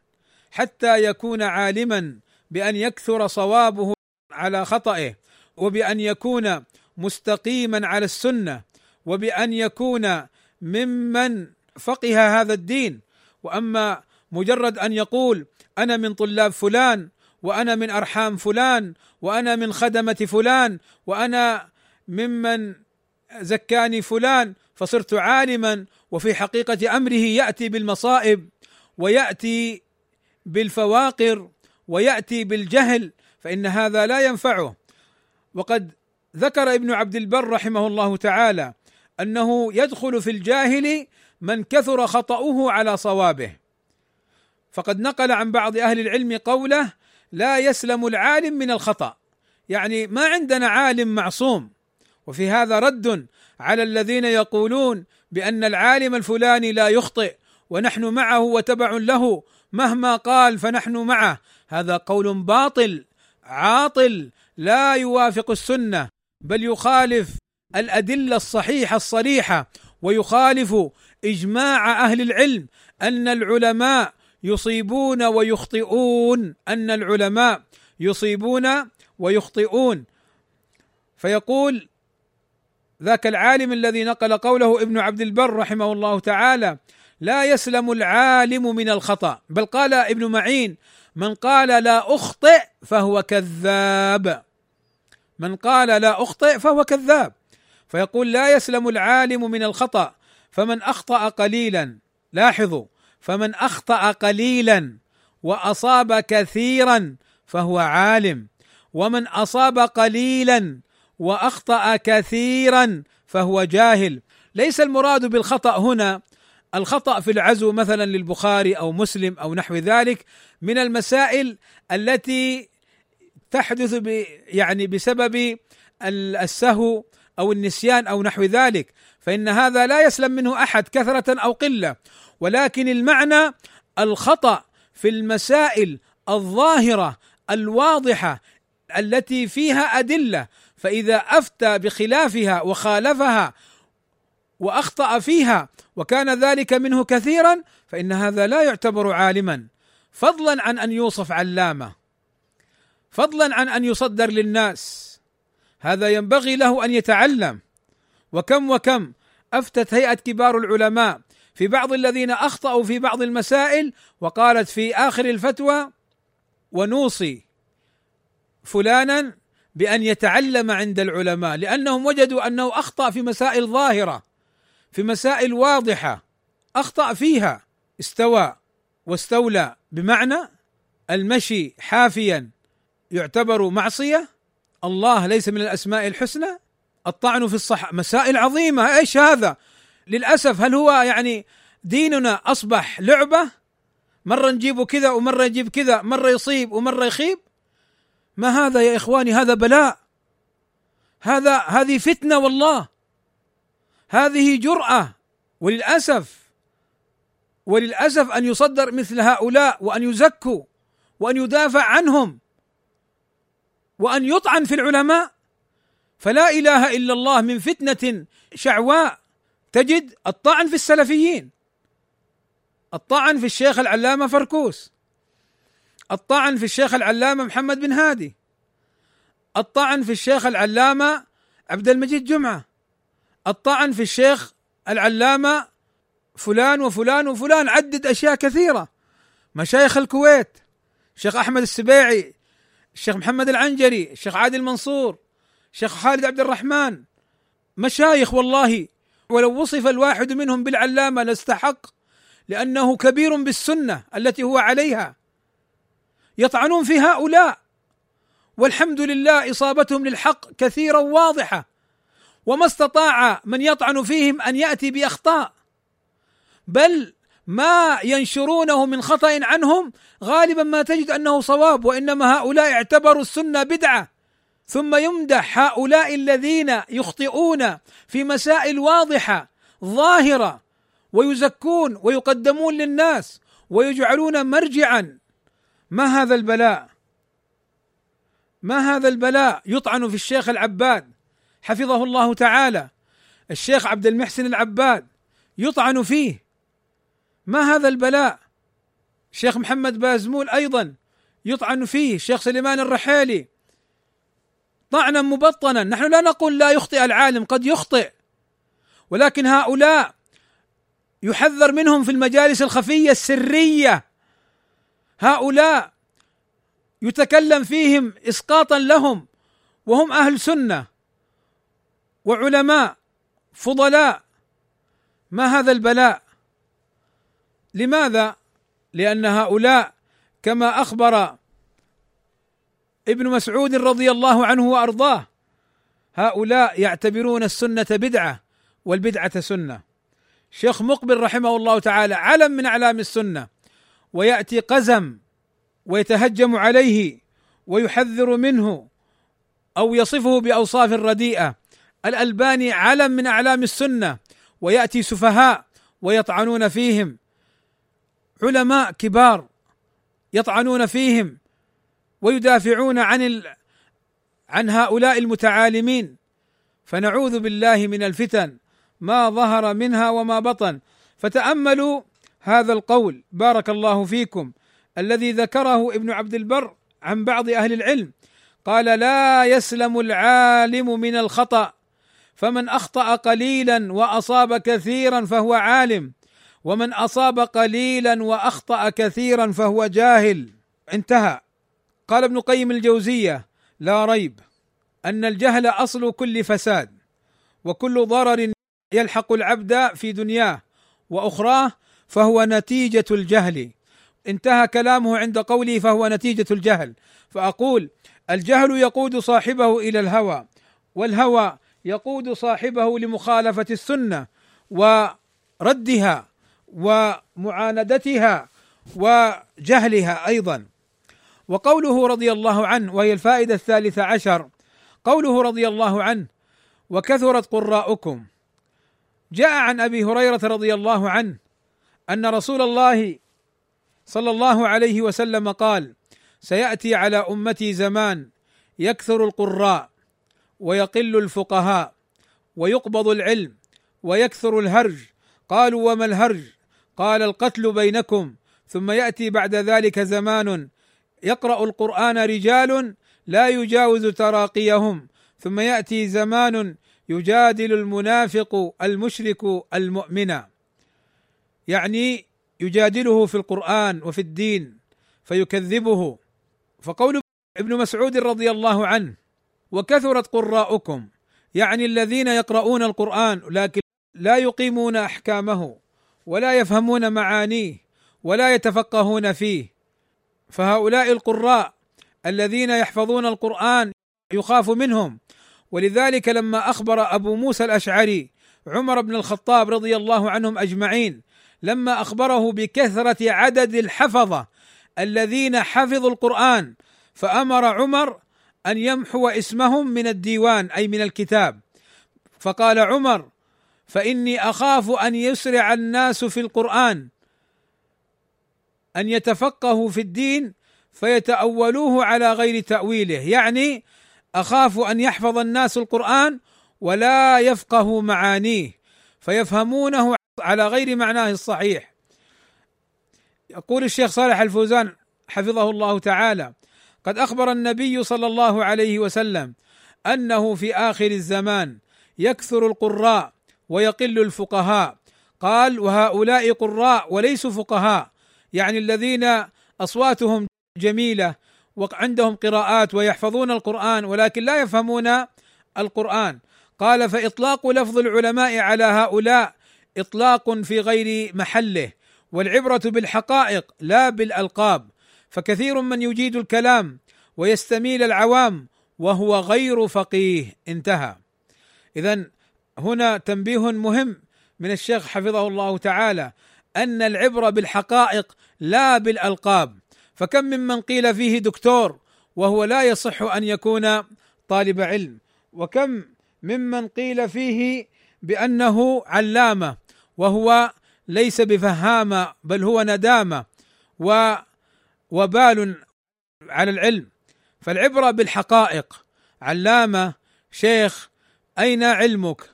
حتى يكون عالما بأن يكثر صوابه على خطئه، وبأن يكون مستقيما على السنة، وبأن يكون ممن فقه هذا الدين. وأما مجرد أن يقول أنا من طلاب فلان، وأنا من أرحام فلان، وأنا من خدمة فلان، وأنا ممن زكاني فلان فصرت عالما، وفي حقيقة أمره يأتي بالمصائب ويأتي بالفواقر ويأتي بالجهل، فإن هذا لا ينفعه. وقد ذكر ابن عبد البر رحمه الله تعالى أنه يدخل في الجاهل من كثر خطأه على صوابه، فقد نقل عن بعض أهل العلم قوله لا يسلم العالم من الخطأ، يعني ما عندنا عالم معصوم. وفي هذا رد على الذين يقولون بأن العالم الفلاني لا يخطئ ونحن معه وتبع له، مهما قال فنحن معه، هذا قول باطل عاطل لا يوافق السنة، بل يخالف الأدلة الصحيحة الصريحة، ويخالف إجماع أهل العلم أن العلماء يصيبون ويخطئون، أن العلماء يصيبون ويخطئون. فيقول ذاك العالم الذي نقل قوله ابن عبد البر رحمه الله تعالى لا يسلم العالم من الخطأ، بل قال ابن معين من قال لا أخطئ فهو كذاب، من قال لا أخطئ فهو كذاب. فيقول لا يسلم العالم من الخطأ، فمن أخطأ قليلا، لاحظوا، فمن أخطأ قليلا وأصاب كثيرا فهو عالم، ومن أصاب قليلا وأخطأ كثيرا فهو جاهل. ليس المراد بالخطأ هنا الخطأ في العزو مثلا للبخاري أو مسلم أو نحو ذلك من المسائل التي تحدث يعني بسبب السهو أو النسيان أو نحو ذلك، فإن هذا لا يسلم منه أحد كثرة أو قلة، ولكن المعنى الخطأ في المسائل الظاهرة الواضحة التي فيها أدلة، فإذا أفتى بخلافها وخالفها وأخطأ فيها وكان ذلك منه كثيرا فإن هذا لا يعتبر عالما، فضلا عن أن يوصف علامة، فضلا عن أن يصدر للناس. هذا ينبغي له أن يتعلم. وكم أفتت هيئة كبار العلماء في بعض الذين أخطأوا في بعض المسائل، وقالت في آخر الفتوى ونوصي فلانا بأن يتعلم عند العلماء، لأنهم وجدوا أنه أخطأ في مسائل ظاهرة، في مسائل واضحة أخطأ فيها. استوى واستولى بمعنى المشي حافيا يعتبر معصية، الله ليس من الأسماء الحسنى، الطعن في الصحة، مسائل عظيمة. إيش هذا؟ للأسف هل هو يعني ديننا أصبح لعبة؟ مرة نجيبه كذا ومرة يجيب كذا، مرة يصيب ومرة يخيب. ما هذا يا إخواني؟ هذا بلاء، هذه فتنة والله، هذه جرأة. وللأسف أن يصدر مثل هؤلاء، وأن يزكوا، وأن يدافع عنهم، وأن يطعن في العلماء. فلا إله إلا الله من فتنة شعواء، تجد الطعن في السلفيين، الطعن في الشيخ العلامة فركوس، الطعن في الشيخ العلامة محمد بن هادي، الطعن في الشيخ العلامة عبد المجيد جمعة، الطعن في الشيخ العلامة فلان وفلان وفلان، عدد أشياء كثيرة، مشايخ الكويت، الشيخ أحمد السبيعي، الشيخ محمد العنجري، الشيخ عادل منصور، الشيخ خالد عبد الرحمن، مشايخ والله ولو وصف الواحد منهم بالعلامة لاستحق، لأنه كبير بالسنة التي هو عليها. يطعنون في هؤلاء، والحمد لله إصابتهم للحق كثيرا واضحة، وما استطاع من يطعن فيهم أن يأتي بأخطاء، بل ما ينشرونه من خطأ عنهم غالبا ما تجد أنه صواب، وإنما هؤلاء اعتبروا السنة بدعة. ثم يمدح هؤلاء الذين يخطئون في مسائل واضحة ظاهرة ويزكون ويقدمون للناس ويجعلون مرجعا. ما هذا البلاء؟ ما هذا البلاء؟ يطعن في الشيخ العباد حفظه الله تعالى، الشيخ عبد المحسن العباد يطعن فيه، ما هذا البلاء؟ الشيخ محمد بازمول أيضا يطعن فيه، الشيخ سليمان الرحيلي طعنا مبطنا. نحن لا نقول لا يخطئ العالم، قد يخطئ، ولكن هؤلاء يحذر منهم في المجالس الخفية السرية، هؤلاء يتكلم فيهم إسقاطا لهم، وهم أهل سنة وعلماء فضلاء. ما هذا البلاء؟ لماذا؟ لأن هؤلاء كما أخبر ابن مسعود رضي الله عنه وأرضاه، هؤلاء يعتبرون السنة بدعة والبدعة سنة. شيخ مقبل رحمه الله تعالى علم من أعلام السنة، ويأتي قزم ويتهجم عليه ويحذر منه أو يصفه بأوصاف رديئة. الألباني علم من أعلام السنة، ويأتي سفهاء ويطعنون فيهم، علماء كبار يطعنون فيهم ويدافعون عن هؤلاء المتعالمين. فنعوذ بالله من الفتن ما ظهر منها وما بطن. فتأملوا هذا القول بارك الله فيكم الذي ذكره ابن عبد البر عن بعض أهل العلم، قال: لا يسلم العالم من الخطأ، فمن أخطأ قليلا وأصاب كثيرا فهو عالم، ومن أصاب قليلا وأخطأ كثيرا فهو جاهل. انتهى. قال ابن قيم الجوزية: لا ريب أن الجهل أصل كل فساد، وكل ضرر يلحق العبد في دنياه وأخراه فهو نتيجة الجهل. انتهى كلامه عند قوله فهو نتيجة الجهل. فأقول: الجهل يقود صاحبه إلى الهوى، والهوى يقود صاحبه لمخالفة السنة وردها ومعاندتها وجهلها أيضا. وقوله رضي الله عنه، وهي الفائدة 13، قوله رضي الله عنه: وكثرت قراؤكم. جاء عن أبي هريرة رضي الله عنه أن رسول الله صلى الله عليه وسلم قال: سيأتي على أمتي زمان يكثر القراء ويقل الفقهاء، ويقبض العلم ويكثر الهرج. قالوا: وما الهرج؟ قال: القتل بينكم. ثم يأتي بعد ذلك زمان يقرأ القرآن رجال لا يجاوز تراقيهم، ثم يأتي زمان يجادل المنافق المشرك المؤمن، يعني يجادله في القرآن وفي الدين فيكذبه. فقول ابن مسعود رضي الله عنه: وكثرت قراءكم، يعني الذين يقرؤون القرآن لكن لا يقيمون أحكامه ولا يفهمون معانيه ولا يتفقهون فيه. فهؤلاء القراء الذين يحفظون القرآن يخاف منهم. ولذلك لما أخبر أبو موسى الأشعري عمر بن الخطاب رضي الله عنهم أجمعين، لما أخبره بكثرة عدد الحفظة الذين حفظوا القرآن، فأمر عمر أن يمحو اسمهم من الديوان، أي من الكتاب. فقال عمر: فإني أخاف أن يسرع الناس في القرآن، أن يتفقهوا في الدين فيتأولوه على غير تأويله، يعني أخاف أن يحفظ الناس القرآن ولا يفقهوا معانيه فيفهمونه على غير معناه الصحيح. يقول الشيخ صالح الفوزان حفظه الله تعالى: قد أخبر النبي صلى الله عليه وسلم أنه في آخر الزمان يكثر القراء ويقل الفقهاء. قال: وهؤلاء قراء وليسوا فقهاء، يعني الذين أصواتهم جميلة وعندهم قراءات ويحفظون القرآن ولكن لا يفهمون القرآن. قال: فإطلاق لفظ العلماء على هؤلاء إطلاق في غير محله، والعبرة بالحقائق لا بالألقاب، فكثير من يجيد الكلام ويستميل العوام وهو غير فقيه. انتهى. إذن هنا تنبيه مهم من الشيخ حفظه الله تعالى أن العبرة بالحقائق لا بالألقاب، فكم ممن قيل فيه دكتور وهو لا يصح أن يكون طالب علم، وكم ممن قيل فيه بأنه علامة وهو ليس بفهامة بل هو ندامة وبال على العلم. فالعبرة بالحقائق، علامة، شيخ، أين علمك؟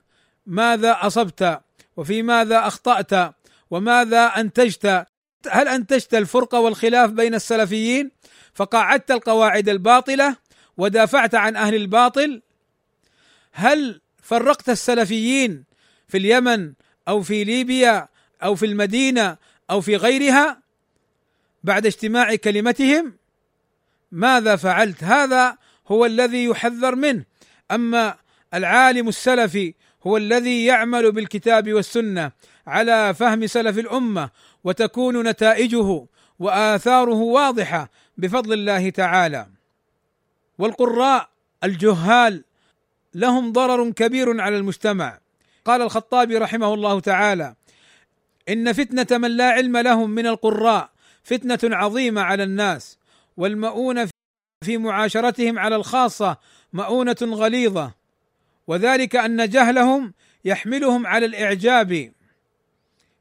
ماذا أصبت؟ وفي ماذا أخطأت؟ وماذا أنتجت؟ هل أنتجت الفرقة والخلاف بين السلفيين فقاعدت القواعد الباطلة ودافعت عن أهل الباطل؟ هل فرقت السلفيين في اليمن أو في ليبيا أو في المدينة أو في غيرها بعد اجتماع كلمتهم؟ ماذا فعلت؟ هذا هو الذي يحذر منه. أما العالم السلفي هو الذي يعمل بالكتاب والسنة على فهم سلف الأمة، وتكون نتائجه وآثاره واضحة بفضل الله تعالى. والقراء الجهال لهم ضرر كبير على المجتمع. قال الخطابي رحمه الله تعالى: إن فتنة من لا علم لهم من القراء فتنة عظيمة على الناس، والمؤونة في معاشرتهم على الخاصة مؤونة غليظة، وذلك أن جهلهم يحملهم على الإعجاب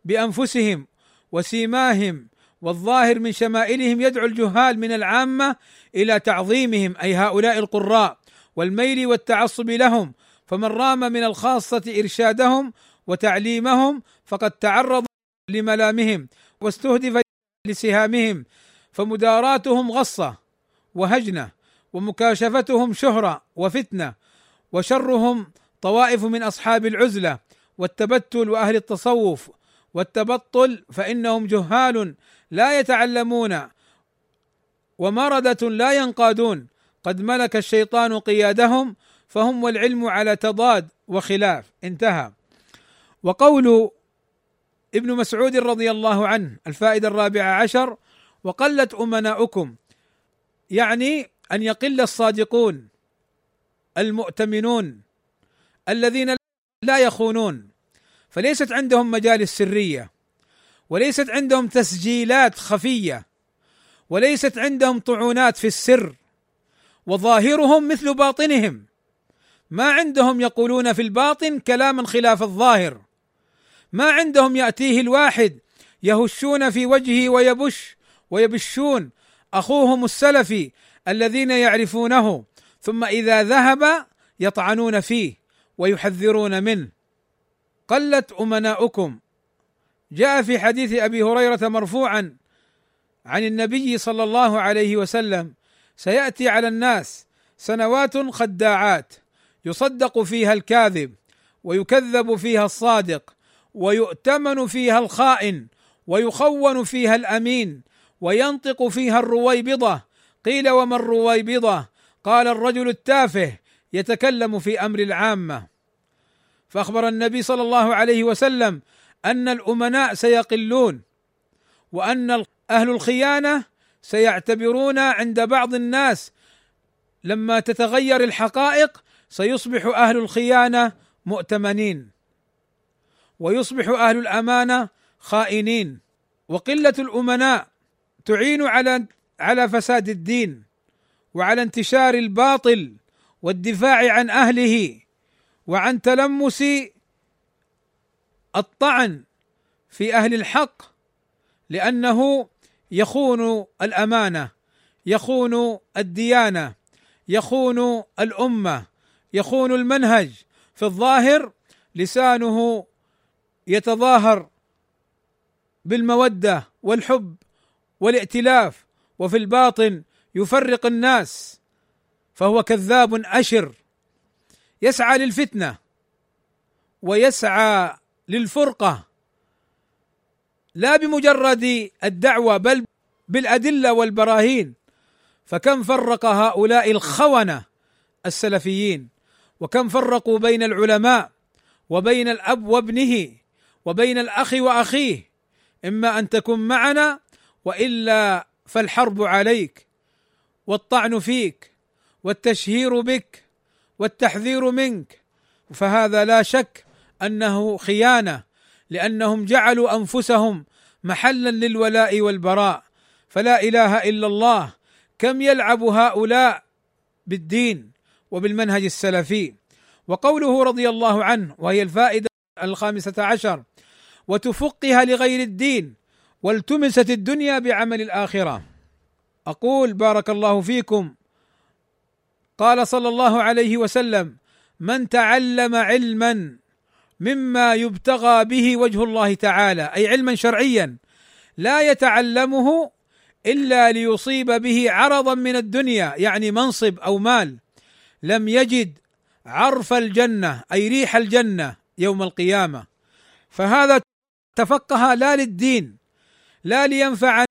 بأنفسهم وسيماهم، والظاهر من شمائلهم يدعو الجهال من العامة إلى تعظيمهم، أي هؤلاء القراء، والميل والتعصب لهم، فمن رام من الخاصة إرشادهم وتعليمهم فقد تعرض لملامهم واستهدف لسهامهم، فمداراتهم غصة وهجنة، ومكاشفتهم شهرة وفتنة، وشرهم طوائف من أصحاب العزلة والتبتل وأهل التصوف والتبطل، فإنهم جهال لا يتعلمون ومردة لا ينقادون، قد ملك الشيطان قيادهم، فهم والعلم على تضاد وخلاف. انتهى. وقول ابن مسعود رضي الله عنه، الفائدة 14: وقلت أمناؤكم، يعني أن يقل الصادقون المؤتمنون الذين لا يخونون، فليست عندهم مجالس سرية، وليست عندهم تسجيلات خفية، وليست عندهم طعونات في السر، وظاهرهم مثل باطنهم، ما عندهم يقولون في الباطن كلاما خلاف الظاهر، ما عندهم يأتيه الواحد يهشون في وجهه ويبشون أخوهم السلفي الذين يعرفونه، ثم إذا ذهب يطعنون فيه ويحذرون منه. قلت أمناؤكم، جاء في حديث أبي هريرة مرفوعا عن النبي صلى الله عليه وسلم: سيأتي على الناس سنوات خداعات يصدق فيها الكاذب ويكذب فيها الصادق، ويؤتمن فيها الخائن ويخون فيها الأمين، وينطق فيها الرويبضة. قيل: وما الرويبضة؟ قال: الرجل التافه يتكلم في أمر العامة. فأخبر النبي صلى الله عليه وسلم أن الأمناء سيقلون، وأن أهل الخيانة سيعتبرون عند بعض الناس، لما تتغير الحقائق سيصبح أهل الخيانة مؤتمنين، ويصبح أهل الأمانة خائنين. وقلة الأمناء تعين على فساد الدين، وعلى انتشار الباطل، والدفاع عن أهله، وعن تلمس الطعن في أهل الحق، لأنه يخون الأمانة، يخون الديانة، يخون الأمة، يخون المنهج. في الظاهر لسانه يتظاهر بالمودة والحب والائتلاف، وفي الباطن يفرق الناس، فهو كذاب أشر، يسعى للفتنة ويسعى للفرقة، لا بمجرد الدعوة بل بالأدلة والبراهين. فكم فرق هؤلاء الخونة السلفيين، وكم فرقوا بين العلماء وبين الأب وابنه وبين الأخ وأخيه، إما أن تكون معنا وإلا فالحرب عليك والطعن فيك والتشهير بك والتحذير منك، فهذا لا شك أنه خيانة، لأنهم جعلوا أنفسهم محلا للولاء والبراء. فلا إله إلا الله، كم يلعب هؤلاء بالدين وبالمنهج السلفي. وقوله رضي الله عنه، وهي الفائدة 15، وتفقها لغير الدين والتمست الدنيا بعمل الآخرة. أقول بارك الله فيكم، قال صلى الله عليه وسلم: من تعلم علما مما يبتغى به وجه الله تعالى، أي علما شرعيا لا يتعلمه إلا ليصيب به عرضا من الدنيا، يعني منصب أو مال، لم يجد عرف الجنة أي ريح الجنة يوم القيامة. فهذا تفقه لا للدين، لا لينفع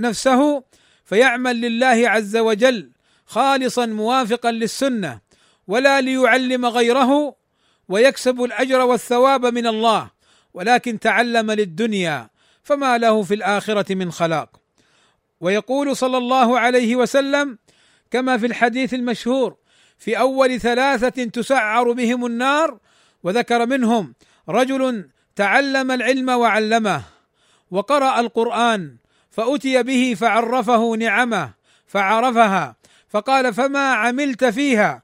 نفسه فيعمل لله عز وجل خالصا موافقا للسنة، ولا ليعلم غيره ويكسب الأجر والثواب من الله، ولكن تعلم للدنيا فما له في الآخرة من خلاق. ويقول صلى الله عليه وسلم كما في الحديث المشهور: في أول 3 تسعر بهم النار، وذكر منهم رجل تعلم العلم وعلمه، وقرأ القرآن فأتي به فعرفه نعمه فعرفها، فقال: فما عملت فيها؟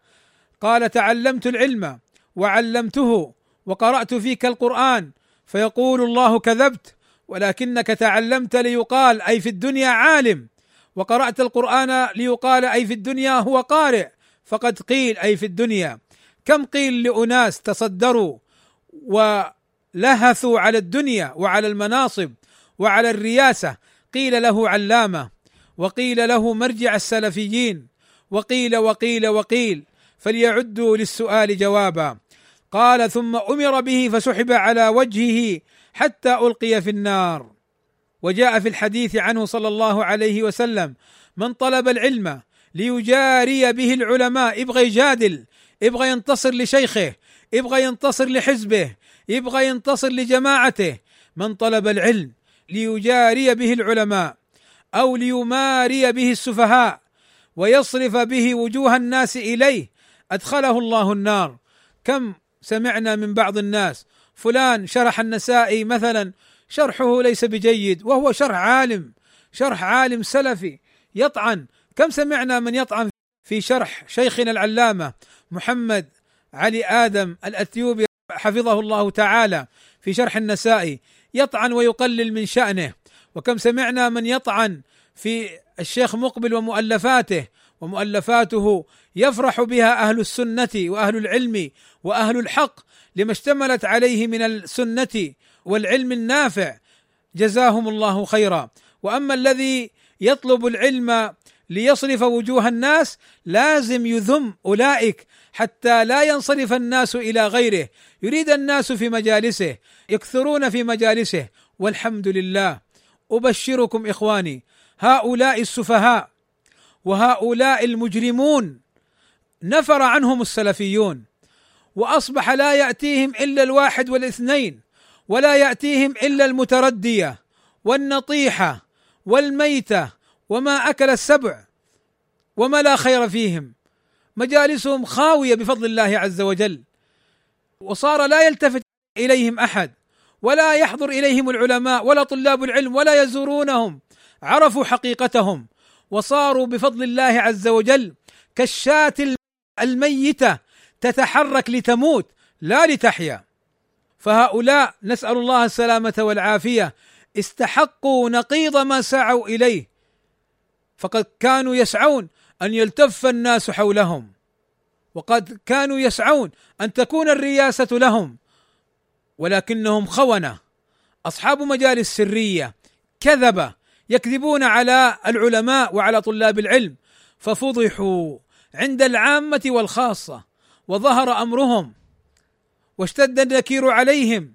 قال: تعلمت العلم وعلمته وقرأت فيك القرآن. فيقول الله: كذبت، ولكنك تعلمت ليقال أي في الدنيا عالم، وقرأت القرآن ليقال أي في الدنيا هو قارئ، فقد قيل أي في الدنيا. كم قيل لأناس تصدروا ولهثوا على الدنيا وعلى المناصب وعلى الرياسة، قيل له علامة، وقيل له مرجع السلفيين، وقيل وقيل وقيل، فليعدوا للسؤال جوابا. قال: ثم أمر به فسحب على وجهه حتى ألقي في النار. وجاء في الحديث عنه صلى الله عليه وسلم: من طلب العلم ليجاري به العلماء، يبغى يجادل، يبغى ينتصر لشيخه، يبغى ينتصر لحزبه، يبغى ينتصر لجماعته، من طلب العلم ليجاري به العلماء أو ليماري به السفهاء ويصرف به وجوه الناس إليه أدخله الله النار. كم سمعنا من بعض الناس: فلان شرح النسائي مثلا، شرحه ليس بجيد، وهو شرح عالم سلفي يطعن. كم سمعنا من يطعن في شرح شيخنا العلامة محمد علي آدم الأثيوبي حفظه الله تعالى في شرح النسائي، يطعن ويقلل من شأنه. وكم سمعنا من يطعن في الشيخ مقبل ومؤلفاته، ومؤلفاته يفرح بها أهل السنة وأهل العلم وأهل الحق لما اشتملت عليه من السنة والعلم النافع، جزاهم الله خيرا. وأما الذي يطلب العلم ليصرف وجوه الناس، لازم يذم أولئك حتى لا ينصرف الناس إلى غيره. يريد الناس في مجالسه، يكثرون في مجالسه، والحمد لله. أبشركم إخواني، هؤلاء السفهاء وهؤلاء المجرمون نفر عنهم السلفيون، وأصبح لا يأتيهم إلا الواحد والاثنين، ولا يأتيهم إلا المتردية والنطيحة والميتة وما أكل السبع وما لا خير فيهم. مجالسهم خاوية بفضل الله عز وجل، وصار لا يلتفت إليهم أحد، ولا يحضر إليهم العلماء ولا طلاب العلم، ولا يزورونهم. عرفوا حقيقتهم، وصاروا بفضل الله عز وجل كالشاة الميتة تتحرك لتموت لا لتحيا. فهؤلاء نسأل الله السلامة والعافية استحقوا نقيض ما سعوا إليه، فقد كانوا يسعون أن يلتف الناس حولهم، وقد كانوا يسعون أن تكون الرياسة لهم، ولكنهم خونة، أصحاب مجالس سرية كذبة، يكذبون على العلماء وعلى طلاب العلم، ففضحوا عند العامة والخاصة، وظهر أمرهم، واشتد النكير عليهم،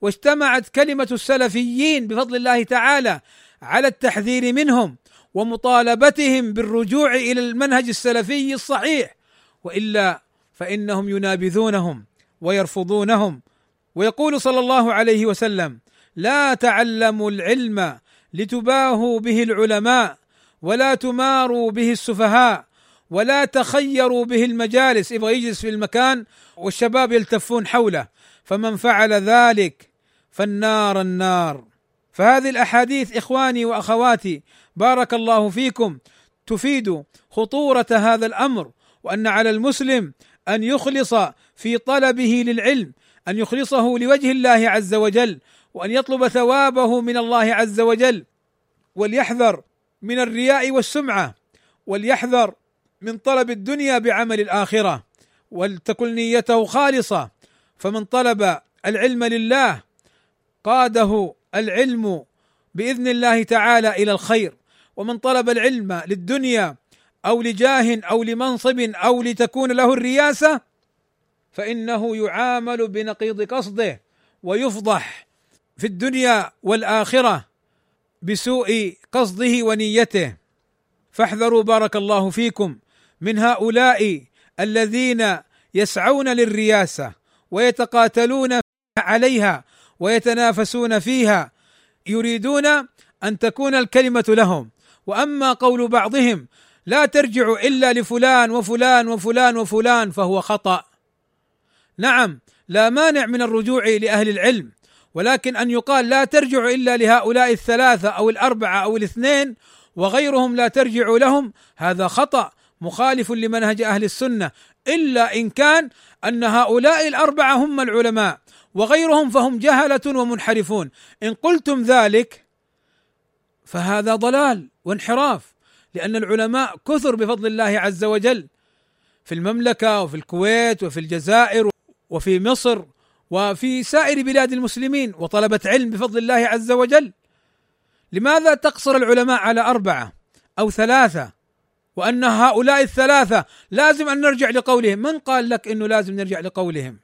واجتمعت كلمة السلفيين بفضل الله تعالى على التحذير منهم ومطالبتهم بالرجوع إلى المنهج السلفي الصحيح، وإلا فإنهم ينابذونهم ويرفضونهم. ويقول صلى الله عليه وسلم: لا تعلموا العلم لتباهوا به العلماء، ولا تماروا به السفهاء ولا تخيروا به المجالس، يبغى يجلس في المكان والشباب يلتفون حوله، فمن فعل ذلك فالنار النار. فهذه الأحاديث إخواني وأخواتي بارك الله فيكم تفيد خطورة هذا الأمر، وأن على المسلم أن يخلص في طلبه للعلم، أن يخلصه لوجه الله عز وجل، وأن يطلب ثوابه من الله عز وجل، وليحذر من الرياء والسمعة، وليحذر من طلب الدنيا بعمل الآخرة، ولتكن نيته خالصة. فمن طلب العلم لله قاده العلم بإذن الله تعالى إلى الخير، ومن طلب العلم للدنيا أو لجاه أو لمنصب أو لتكون له الرياسة فإنه يعامل بنقيض قصده، ويفضح في الدنيا والآخرة بسوء قصده ونيته. فاحذروا بارك الله فيكم من هؤلاء الذين يسعون للرياسة ويتقاتلون عليها ويتنافسون فيها، يريدون أن تكون الكلمة لهم. وأما قول بعضهم لا ترجع إلا لفلان وفلان وفلان وفلان فهو خطأ، نعم لا مانع من الرجوع لأهل العلم، ولكن أن يقال لا ترجع إلا لهؤلاء الثلاثة أو الأربعة أو الاثنين وغيرهم لا ترجع لهم، هذا خطأ مخالف لمنهج أهل السنة، إلا إن كان أن هؤلاء الأربعة هم العلماء وغيرهم فهم جهلة ومنحرفون. إن قلتم ذلك فهذا ضلال وانحراف، لأن العلماء كثر بفضل الله عز وجل في المملكة وفي الكويت وفي الجزائر وفي مصر وفي سائر بلاد المسلمين، وطلبة علم بفضل الله عز وجل. لماذا تقصر العلماء على أربعة أو ثلاثة، وأن هؤلاء الثلاثة لازم أن نرجع لقولهم؟ من قال لك أنه لازم نرجع لقولهم؟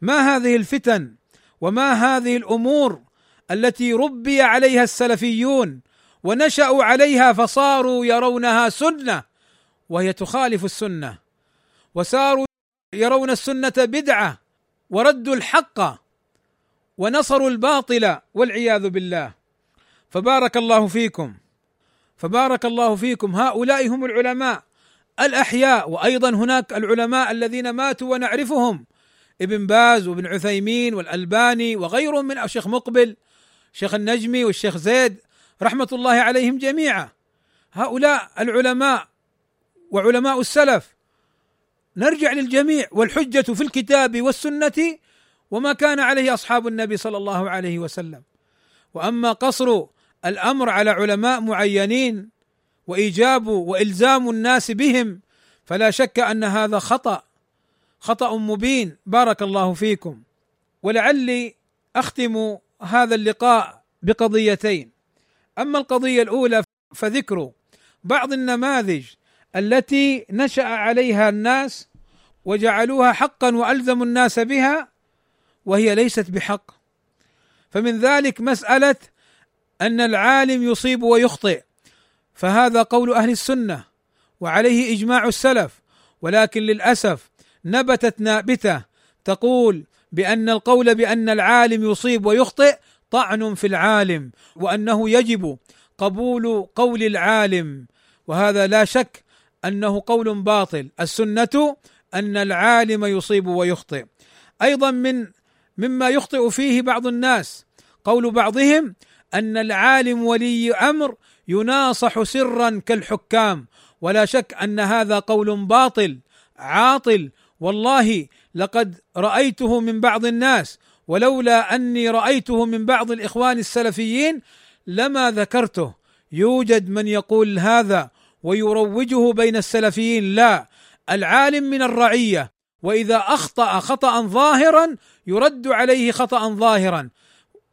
ما هذه الفتن وما هذه الأمور التي ربي عليها السلفيون ونشأوا عليها فصاروا يرونها سنة وهي تخالف السنة، وساروا يرون السنة بدعة، وردوا الحق ونصروا الباطل والعياذ بالله. فبارك الله فيكم هؤلاء هم العلماء الأحياء، وأيضا هناك العلماء الذين ماتوا ونعرفهم، ابن باز وابن عثيمين والألباني وغيرهم من الشيخ مقبل، الشيخ النجمي والشيخ زيد رحمة الله عليهم جميعا. هؤلاء العلماء وعلماء السلف نرجع للجميع، والحجة في الكتاب والسنة وما كان عليه أصحاب النبي صلى الله عليه وسلم. وأما قصر الأمر على علماء معينين وإيجاب وإلزام الناس بهم فلا شك أن هذا خطأ مبين. بارك الله فيكم. ولعلي أختم هذا اللقاء بقضيتين. أما القضية الأولى فذكر بعض النماذج التي نشأ عليها الناس وجعلوها حقا وألزموا الناس بها وهي ليست بحق. فمن ذلك مسألة أن العالم يصيب ويخطئ، فهذا قول أهل السنة وعليه إجماع السلف، ولكن للأسف نبتت نابتة تقول بأن القول بأن العالم يصيب ويخطئ طعن في العالم، وأنه يجب قبول قول العالم، وهذا لا شك أنه قول باطل. السنة أن العالم يصيب ويخطئ. أيضا مما يخطئ فيه بعض الناس قول بعضهم أن العالم ولي أمر يناصح سرا كالحكام، ولا شك أن هذا قول باطل عاطل. والله لقد رأيته من بعض الناس، ولولا أني رأيته من بعض الإخوان السلفيين لما ذكرته. يوجد من يقول هذا ويروجه بين السلفيين. لا، العالم من الرعية، وإذا أخطأ خطأ ظاهرا يرد عليه خطأ ظاهرا،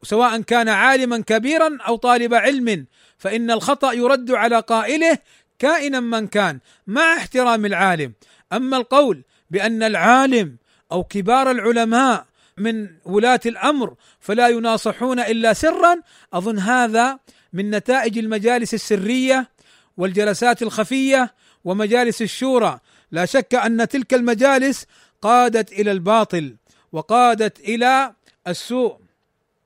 سواء كان عالما كبيرا أو طالب علم، فإن الخطأ يرد على قائله كائنا من كان، مع احترام العالم. أما القول بأن العالم أو كبار العلماء من ولاة الأمر فلا يناصحون إلا سرا، أظن هذا من نتائج المجالس السرية والجلسات الخفية ومجالس الشورى. لا شك أن تلك المجالس قادت إلى الباطل وقادت إلى السوء.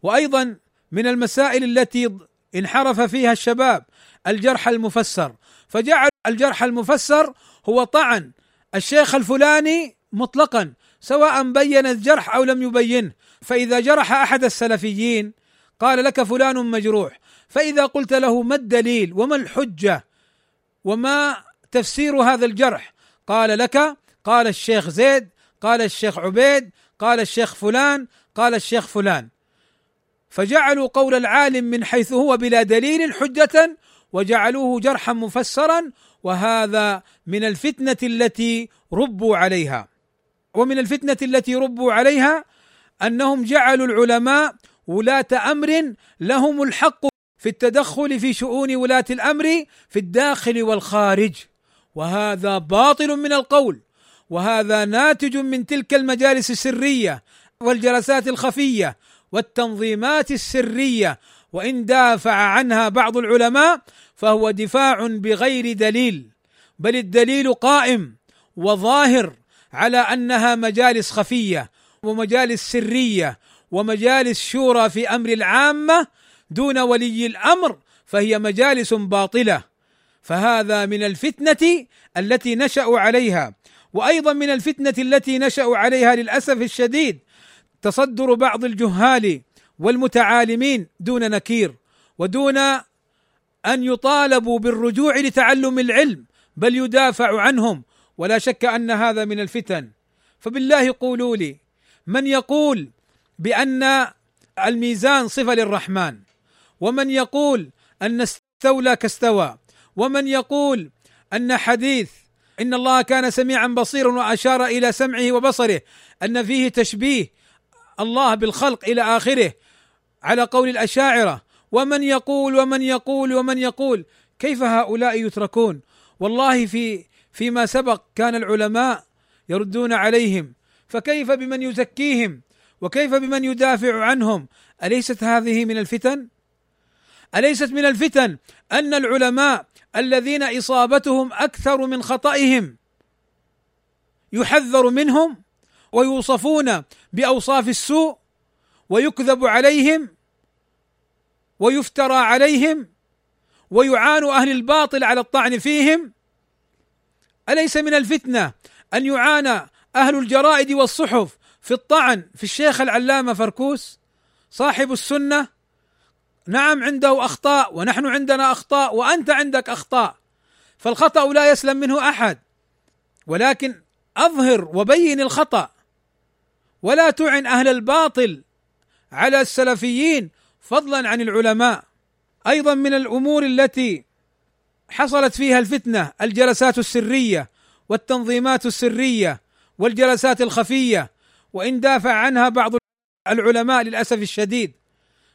وأيضا من المسائل التي انحرف فيها الشباب الجرح المفسر، فجعل الجرح المفسر هو طعن الشيخ الفلاني مطلقا سواء بين الجرح أو لم يبينه. فإذا جرح أحد السلفيين قال لك فلان مجروح، فإذا قلت له ما الدليل وما الحجة وما تفسير هذا الجرح، قال لك قال الشيخ زيد، قال الشيخ عبيد، قال الشيخ فلان، قال الشيخ فلان. فجعلوا قول العالم من حيث هو بلا دليل حجة، وجعلوه جرحا مفسرا، وهذا من الفتنة التي ربوا عليها. ومن الفتنة التي ربوا عليها أنهم جعلوا العلماء ولاة أمر لهم الحق في التدخل في شؤون ولاة الأمر في الداخل والخارج، وهذا باطل من القول، وهذا ناتج من تلك المجالس السرية والجلسات الخفية والتنظيمات السرية. وإن دافع عنها بعض العلماء فهو دفاع بغير دليل، بل الدليل قائم وظاهر على أنها مجالس خفية ومجالس سرية ومجالس شورى في أمر العامة دون ولي الأمر، فهي مجالس باطلة. فهذا من الفتنة التي نشأوا عليها. وأيضا من الفتنة التي نشأوا عليها للأسف الشديد تصدر بعض الجهال والمتعالمين دون نكير، ودون أن يطالبوا بالرجوع لتعلم العلم، بل يدافع عنهم، ولا شك أن هذا من الفتن. فبالله قولوا لي من يقول بأن الميزان صفة للرحمن، ومن يقول أن استولى كاستوى، ومن يقول أن حديث إن الله كان سميعا بصيرا وأشار إلى سمعه وبصره أن فيه تشبيه الله بالخلق إلى آخره على قول الأشاعرة، ومن يقول كيف هؤلاء يتركون؟ والله فيما سبق كان العلماء يردون عليهم، فكيف بمن يزكيهم وكيف بمن يدافع عنهم؟ أليست هذه من الفتن؟ أليست من الفتن أن العلماء الذين إصابتهم أكثر من خطئهم يحذر منهم ويوصفون بأوصاف السوء ويكذب عليهم ويفترى عليهم ويعان أهل الباطل على الطعن فيهم؟ أليس من الفتنة أن يعانى أهل الجرائد والصحف في الطعن في الشيخ العلامة فركوس صاحب السنة؟ نعم عنده أخطاء ونحن عندنا أخطاء وأنت عندك أخطاء، فالخطأ لا يسلم منه أحد، ولكن أظهر وبين الخطأ ولا تعن أهل الباطل على السلفيين فضلا عن العلماء. أيضا من الأمور التي حصلت فيها الفتنة الجلسات السرية والتنظيمات السرية والجلسات الخفية، وإن دافع عنها بعض العلماء للأسف الشديد،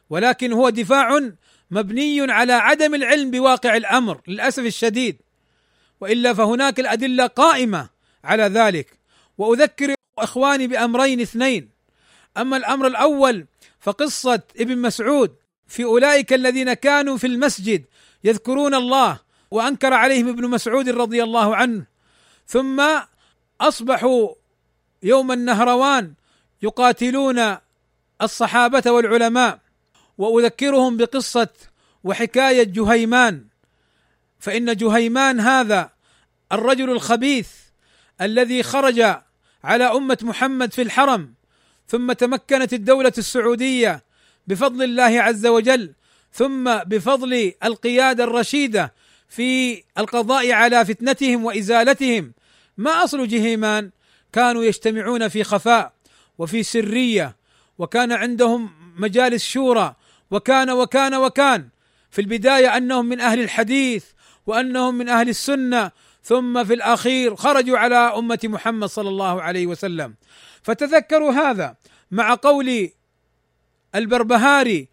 ولكن هو دفاع مبني على عدم العلم بواقع الأمر للأسف الشديد، وإلا فهناك الأدلة قائمة على ذلك. وأذكر إخواني بأمرين اثنين. أما الأمر الأول فقصة ابن مسعود في أولئك الذين كانوا في المسجد يذكرون الله، وأنكر عليهم ابن مسعود رضي الله عنه، ثم أصبحوا يوم النهروان يقاتلون الصحابة والعلماء. وأذكرهم بقصة وحكاية جهيمان، فإن جهيمان هذا الرجل الخبيث الذي خرج على أمة محمد في الحرم، ثم تمكنت الدولة السعودية بفضل الله عز وجل، ثم بفضل القيادة الرشيدة في القضاء على فتنتهم وإزالتهم. ما أصل جهيمان؟ كانوا يجتمعون في خفاء وفي سرية، وكان عندهم مجالس شورى، وكان في البداية أنهم من أهل الحديث وأنهم من أهل السنة، ثم في الأخير خرجوا على أمة محمد صلى الله عليه وسلم. فتذكروا هذا مع قول البربهاري: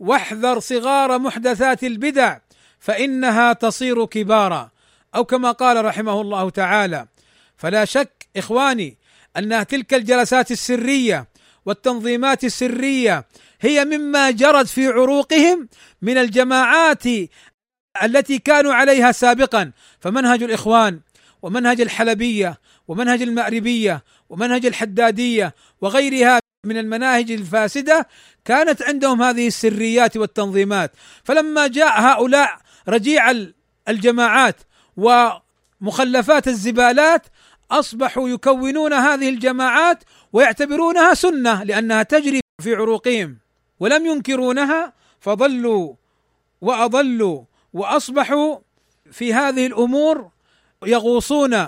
واحذر صغار محدثات البدع فإنها تصير كبارا، أو كما قال رحمه الله تعالى. فلا شك إخواني أن تلك الجلسات السرية والتنظيمات السرية هي مما جرت في عروقهم من الجماعات التي كانوا عليها سابقا. فمنهج الإخوان ومنهج الحلبية ومنهج المأربية ومنهج الحدادية وغيرها من المناهج الفاسدة كانت عندهم هذه السريات والتنظيمات، فلما جاء هؤلاء رجيع الجماعات ومخلفات الزبالات أصبحوا يكونون هذه الجماعات ويعتبرونها سنة لأنها تجري في عروقهم ولم ينكرونها، فضلوا وأضلوا وأصبحوا في هذه الأمور يغوصون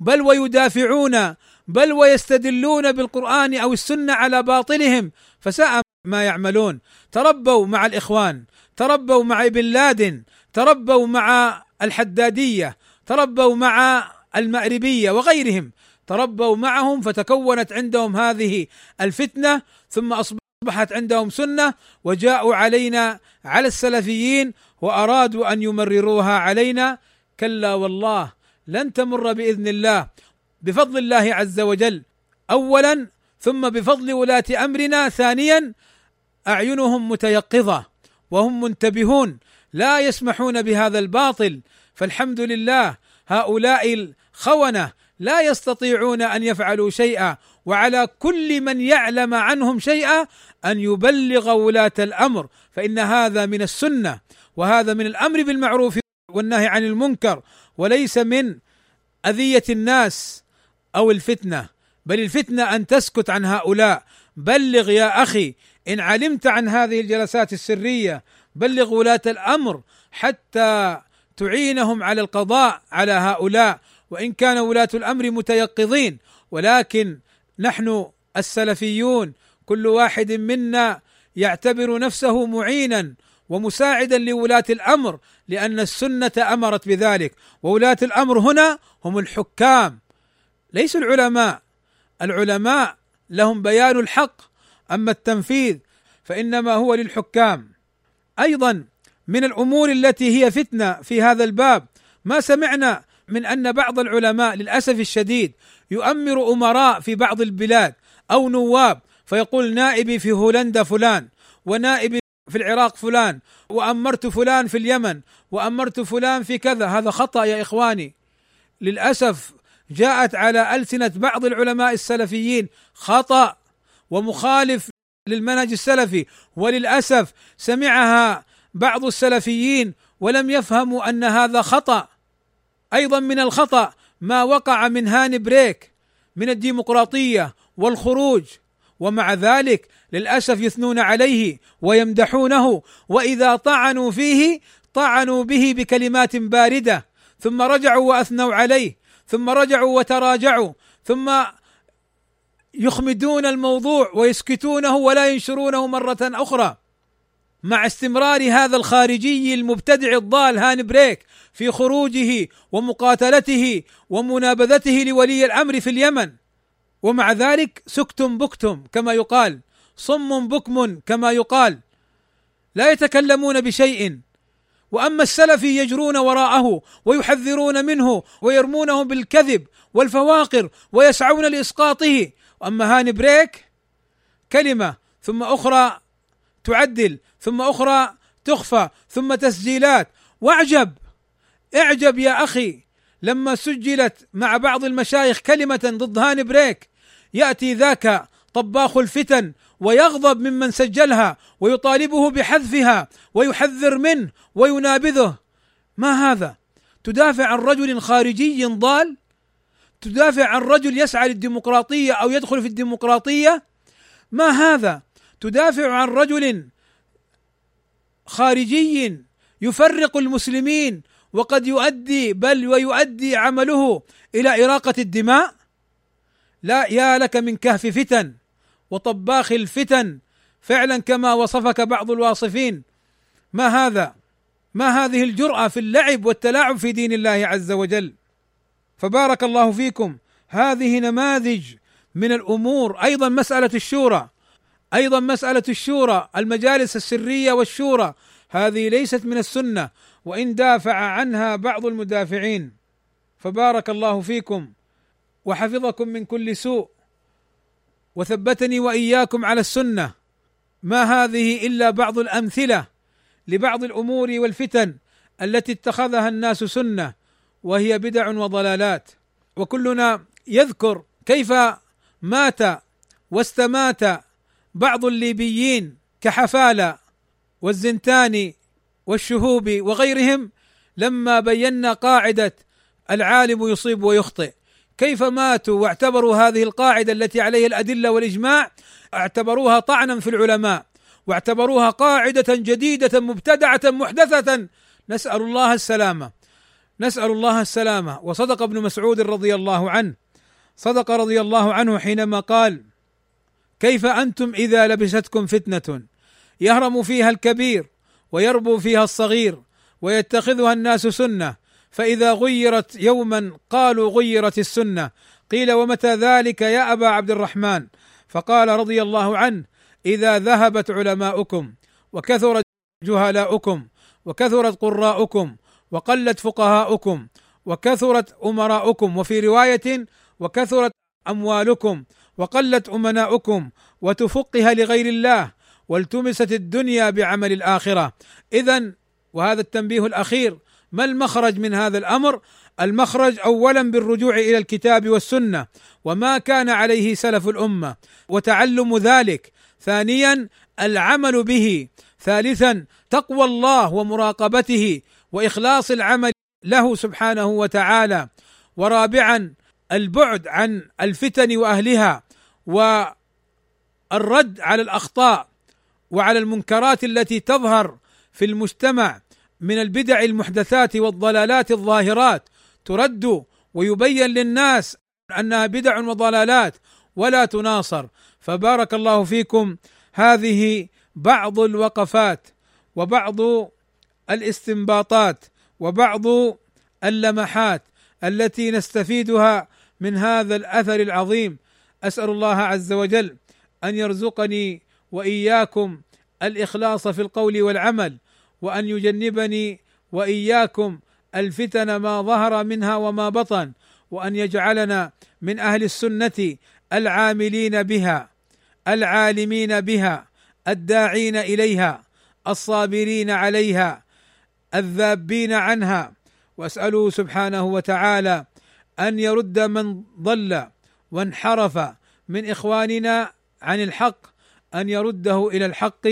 بل ويدافعون بل ويستدلون بالقرآن أو السنة على باطلهم، فساء ما يعملون. تربوا مع الإخوان، تربوا مع بن لادن، تربوا مع الحدادية، تربوا مع المأربية وغيرهم، تربوا معهم فتكونت عندهم هذه الفتنة، ثم أصبحت عندهم سنة، وجاءوا علينا على السلفيين وأرادوا أن يمرروها علينا. كلا والله، لن تمر بإذن الله، بفضل الله عز وجل أولا، ثم بفضل ولاة أمرنا ثانيا. أعينهم متيقظة وهم منتبهون، لا يسمحون بهذا الباطل، فالحمد لله هؤلاء الخونة لا يستطيعون أن يفعلوا شيئا، وعلى كل من يعلم عنهم شيئا أن يبلغ ولاة الأمر، فإن هذا من السنة، وهذا من الأمر بالمعروف والنهي عن المنكر، وليس من أذية الناس أو الفتنة، بل الفتنة أن تسكت عن هؤلاء. بلغ يا أخي، إن علمت عن هذه الجلسات السرية بلغ ولاة الأمر حتى تعينهم على القضاء على هؤلاء، وإن كان ولاة الأمر متيقظين، ولكن نحن السلفيون كل واحد منا يعتبر نفسه معينا ومساعدا لولاة الأمر، لأن السنة أمرت بذلك، وولاة الأمر هنا هم الحكام ليسوا العلماء. العلماء لهم بيان الحق، أما التنفيذ فإنما هو للحكام. أيضا من الأمور التي هي فتنة في هذا الباب ما سمعنا من أن بعض العلماء للأسف الشديد يؤمر أمراء في بعض البلاد أو نواب، فيقول نائبي في هولندا فلان، ونائبي في العراق فلان، وأمرت فلان في اليمن، وأمرت فلان في كذا. هذا خطأ يا إخواني، للأسف جاءت على ألسنة بعض العلماء السلفيين خطأ ومخالف للمنهج السلفي، وللأسف سمعها بعض السلفيين ولم يفهموا أن هذا خطأ. أيضا من الخطأ ما وقع من هاني بريك من الديمقراطية والخروج، ومع ذلك للأسف يثنون عليه ويمدحونه، وإذا طعنوا فيه طعنوا به بكلمات باردة، ثم رجعوا وأثنوا عليه، ثم رجعوا وتراجعوا، ثم يخمدون الموضوع ويسكتونه ولا ينشرونه مرة أخرى، مع استمرار هذا الخارجي المبتدع الضال هاني بريك في خروجه ومقاتلته ومنابذته لولي الأمر في اليمن، ومع ذلك سكتم بكتم كما يقال، صم بكم كما يقال، لا يتكلمون بشيء. وأما السلفي يجرون وراءه ويحذرون منه ويرمونه بالكذب والفواقر ويسعون لإسقاطه، وأما هاني بريك كلمة ثم أخرى تعدل ثم أخرى تخفى ثم تسجيلات. واعجب، اعجب يا أخي لما سجلت مع بعض المشايخ كلمة ضد هاني بريك، يأتي ذاك طباخ الفتن ويغضب ممن سجلها ويطالبه بحذفها ويحذر منه وينابذه. ما هذا؟ تدافع عن رجل خارجي ضال؟ تدافع عن رجل يسعى للديمقراطية أو يدخل في الديمقراطية؟ ما هذا؟ تدافع عن رجل خارجي يفرق المسلمين، وقد يؤدي بل ويؤدي عمله إلى إراقة الدماء. لا يا لك من كهف فتن وطباخ الفتن، فعلا كما وصفك بعض الواصفين. ما هذا؟ ما هذه الجرأة في اللعب والتلاعب في دين الله عز وجل؟ فبارك الله فيكم، هذه نماذج من الأمور. أيضا مسألة الشورى، أيضا مسألة الشورى، المجالس السرية والشورى، هذه ليست من السنة وإن دافع عنها بعض المدافعين. فبارك الله فيكم وحفظكم من كل سوء، وثبتني وإياكم على السنة. ما هذه إلا بعض الأمثلة لبعض الأمور والفتن التي اتخذها الناس سنة وهي بدع وضلالات. وكلنا يذكر كيف مات واستمات بعض الليبيين كحفالة والزنتاني والشهوب وغيرهم لما بينا قاعدة العالم يصيب ويخطئ، كيف ماتوا واعتبروا هذه القاعدة التي عليها الأدلة والإجماع، اعتبروها طعنا في العلماء واعتبروها قاعدة جديدة مبتدعة محدثة. نسأل الله السلامة، نسأل الله السلامة. وصدق ابن مسعود رضي الله عنه، صدق رضي الله عنه حينما قال: كيف أنتم إذا لبستكم فتنة يهرم فيها الكبير ويربو فيها الصغير ويتخذها الناس سنة، فإذا غيرت يوما قالوا غيرت السنة، قيل ومتى ذلك يا أبا عبد الرحمن؟ فقال رضي الله عنه: إذا ذهبت علماؤكم وكثرت جهلاؤكم وكثرت قراءكم وقلت فقهاؤكم وكثرت أمراؤكم، وفي رواية وكثرت أموالكم وقلت أمناؤكم، وتفقها لغير الله والتمست الدنيا بعمل الآخرة. إذن وهذا التنبيه الأخير، ما المخرج من هذا الأمر؟ المخرج أولا بالرجوع إلى الكتاب والسنة وما كان عليه سلف الأمة وتعلم ذلك، ثانيا العمل به، ثالثا تقوى الله ومراقبته وإخلاص العمل له سبحانه وتعالى، ورابعا البعد عن الفتن وأهلها والرد على الأخطاء وعلى المنكرات التي تظهر في المجتمع من البدع المحدثات والضلالات الظاهرات، ترد ويبين للناس أنها بدع وضلالات ولا تناصر. فبارك الله فيكم، هذه بعض الوقفات وبعض الاستنباطات وبعض اللمحات التي نستفيدها من هذا الأثر العظيم. أسأل الله عز وجل أن يرزقني وإياكم الإخلاص في القول والعمل، وأن يجنبني وإياكم الفتن ما ظهر منها وما بطن، وأن يجعلنا من أهل السنة العاملين بها العالمين بها الداعين إليها الصابرين عليها الذابين عنها. وأسأله سبحانه وتعالى أن يرد من ضل وانحرف من إخواننا عن الحق، أن يرده إلى الحق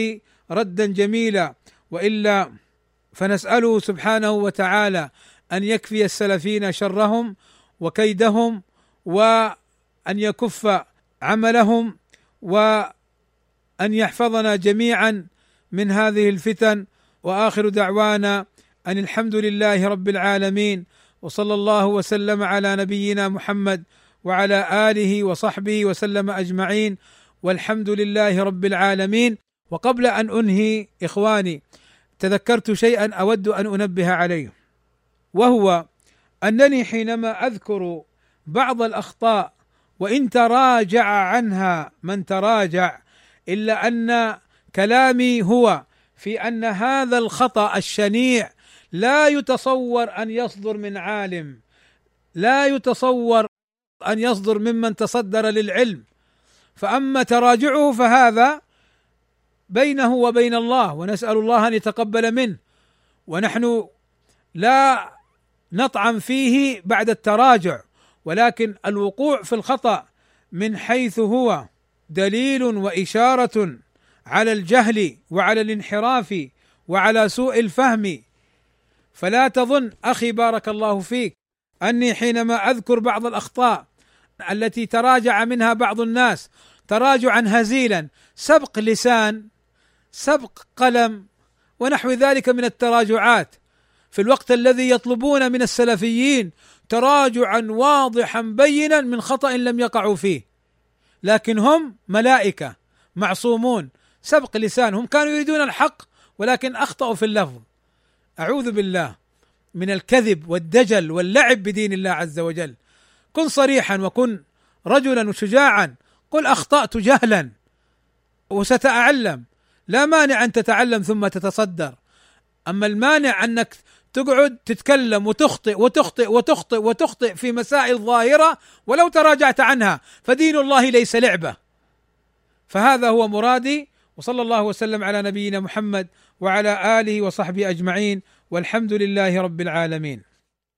ردا جميلا، وإلا فنسأله سبحانه وتعالى أن يكفي السلفين شرهم وكيدهم، وأن يكف عملهم، وأن يحفظنا جميعا من هذه الفتن. وآخر دعوانا أن الحمد لله رب العالمين، وصلى الله وسلم على نبينا محمد وعلى آله وصحبه وسلم أجمعين، والحمد لله رب العالمين. وقبل أن أنهي إخواني، تذكرت شيئا أود أن أنبه عليه، وهو أنني حينما أذكر بعض الأخطاء وإن تراجع عنها من تراجع، إلا أن كلامي هو في أن هذا الخطأ الشنيع لا يتصور أن يصدر من عالم، لا يتصور أن يصدر ممن تصدر للعلم، فأما تراجعه فهذا بينه وبين الله، ونسأل الله أن يتقبل منه، ونحن لا نطعن فيه بعد التراجع، ولكن الوقوع في الخطأ من حيث هو دليل وإشارة على الجهل وعلى الانحراف وعلى سوء الفهم. فلا تظن أخي بارك الله فيك أني حينما أذكر بعض الأخطاء التي تراجع منها بعض الناس تراجعا هزيلا، سبق لسان، سبق قلم، ونحو ذلك من التراجعات، في الوقت الذي يطلبون من السلفيين تراجعا واضحا بينا من خطأ لم يقعوا فيه، لكن هم ملائكة معصومون، سبق لسان، هم كانوا يريدون الحق ولكن أخطأوا في اللفظ. أعوذ بالله من الكذب والدجل واللعب بدين الله عز وجل. كن صريحا وكن رجلا وشجاعا، قل أخطأت جهلا وستتعلم، لا مانع أن تتعلم ثم تتصدر، أما المانع أنك تقعد تتكلم وتخطئ وتخطئ وتخطئ وتخطئ في مسائل ظاهرة ولو تراجعت عنها، فدين الله ليس لعبة. فهذا هو مرادي، وصلى الله وسلم على نبينا محمد وعلى آله وصحبه أجمعين، والحمد لله رب العالمين.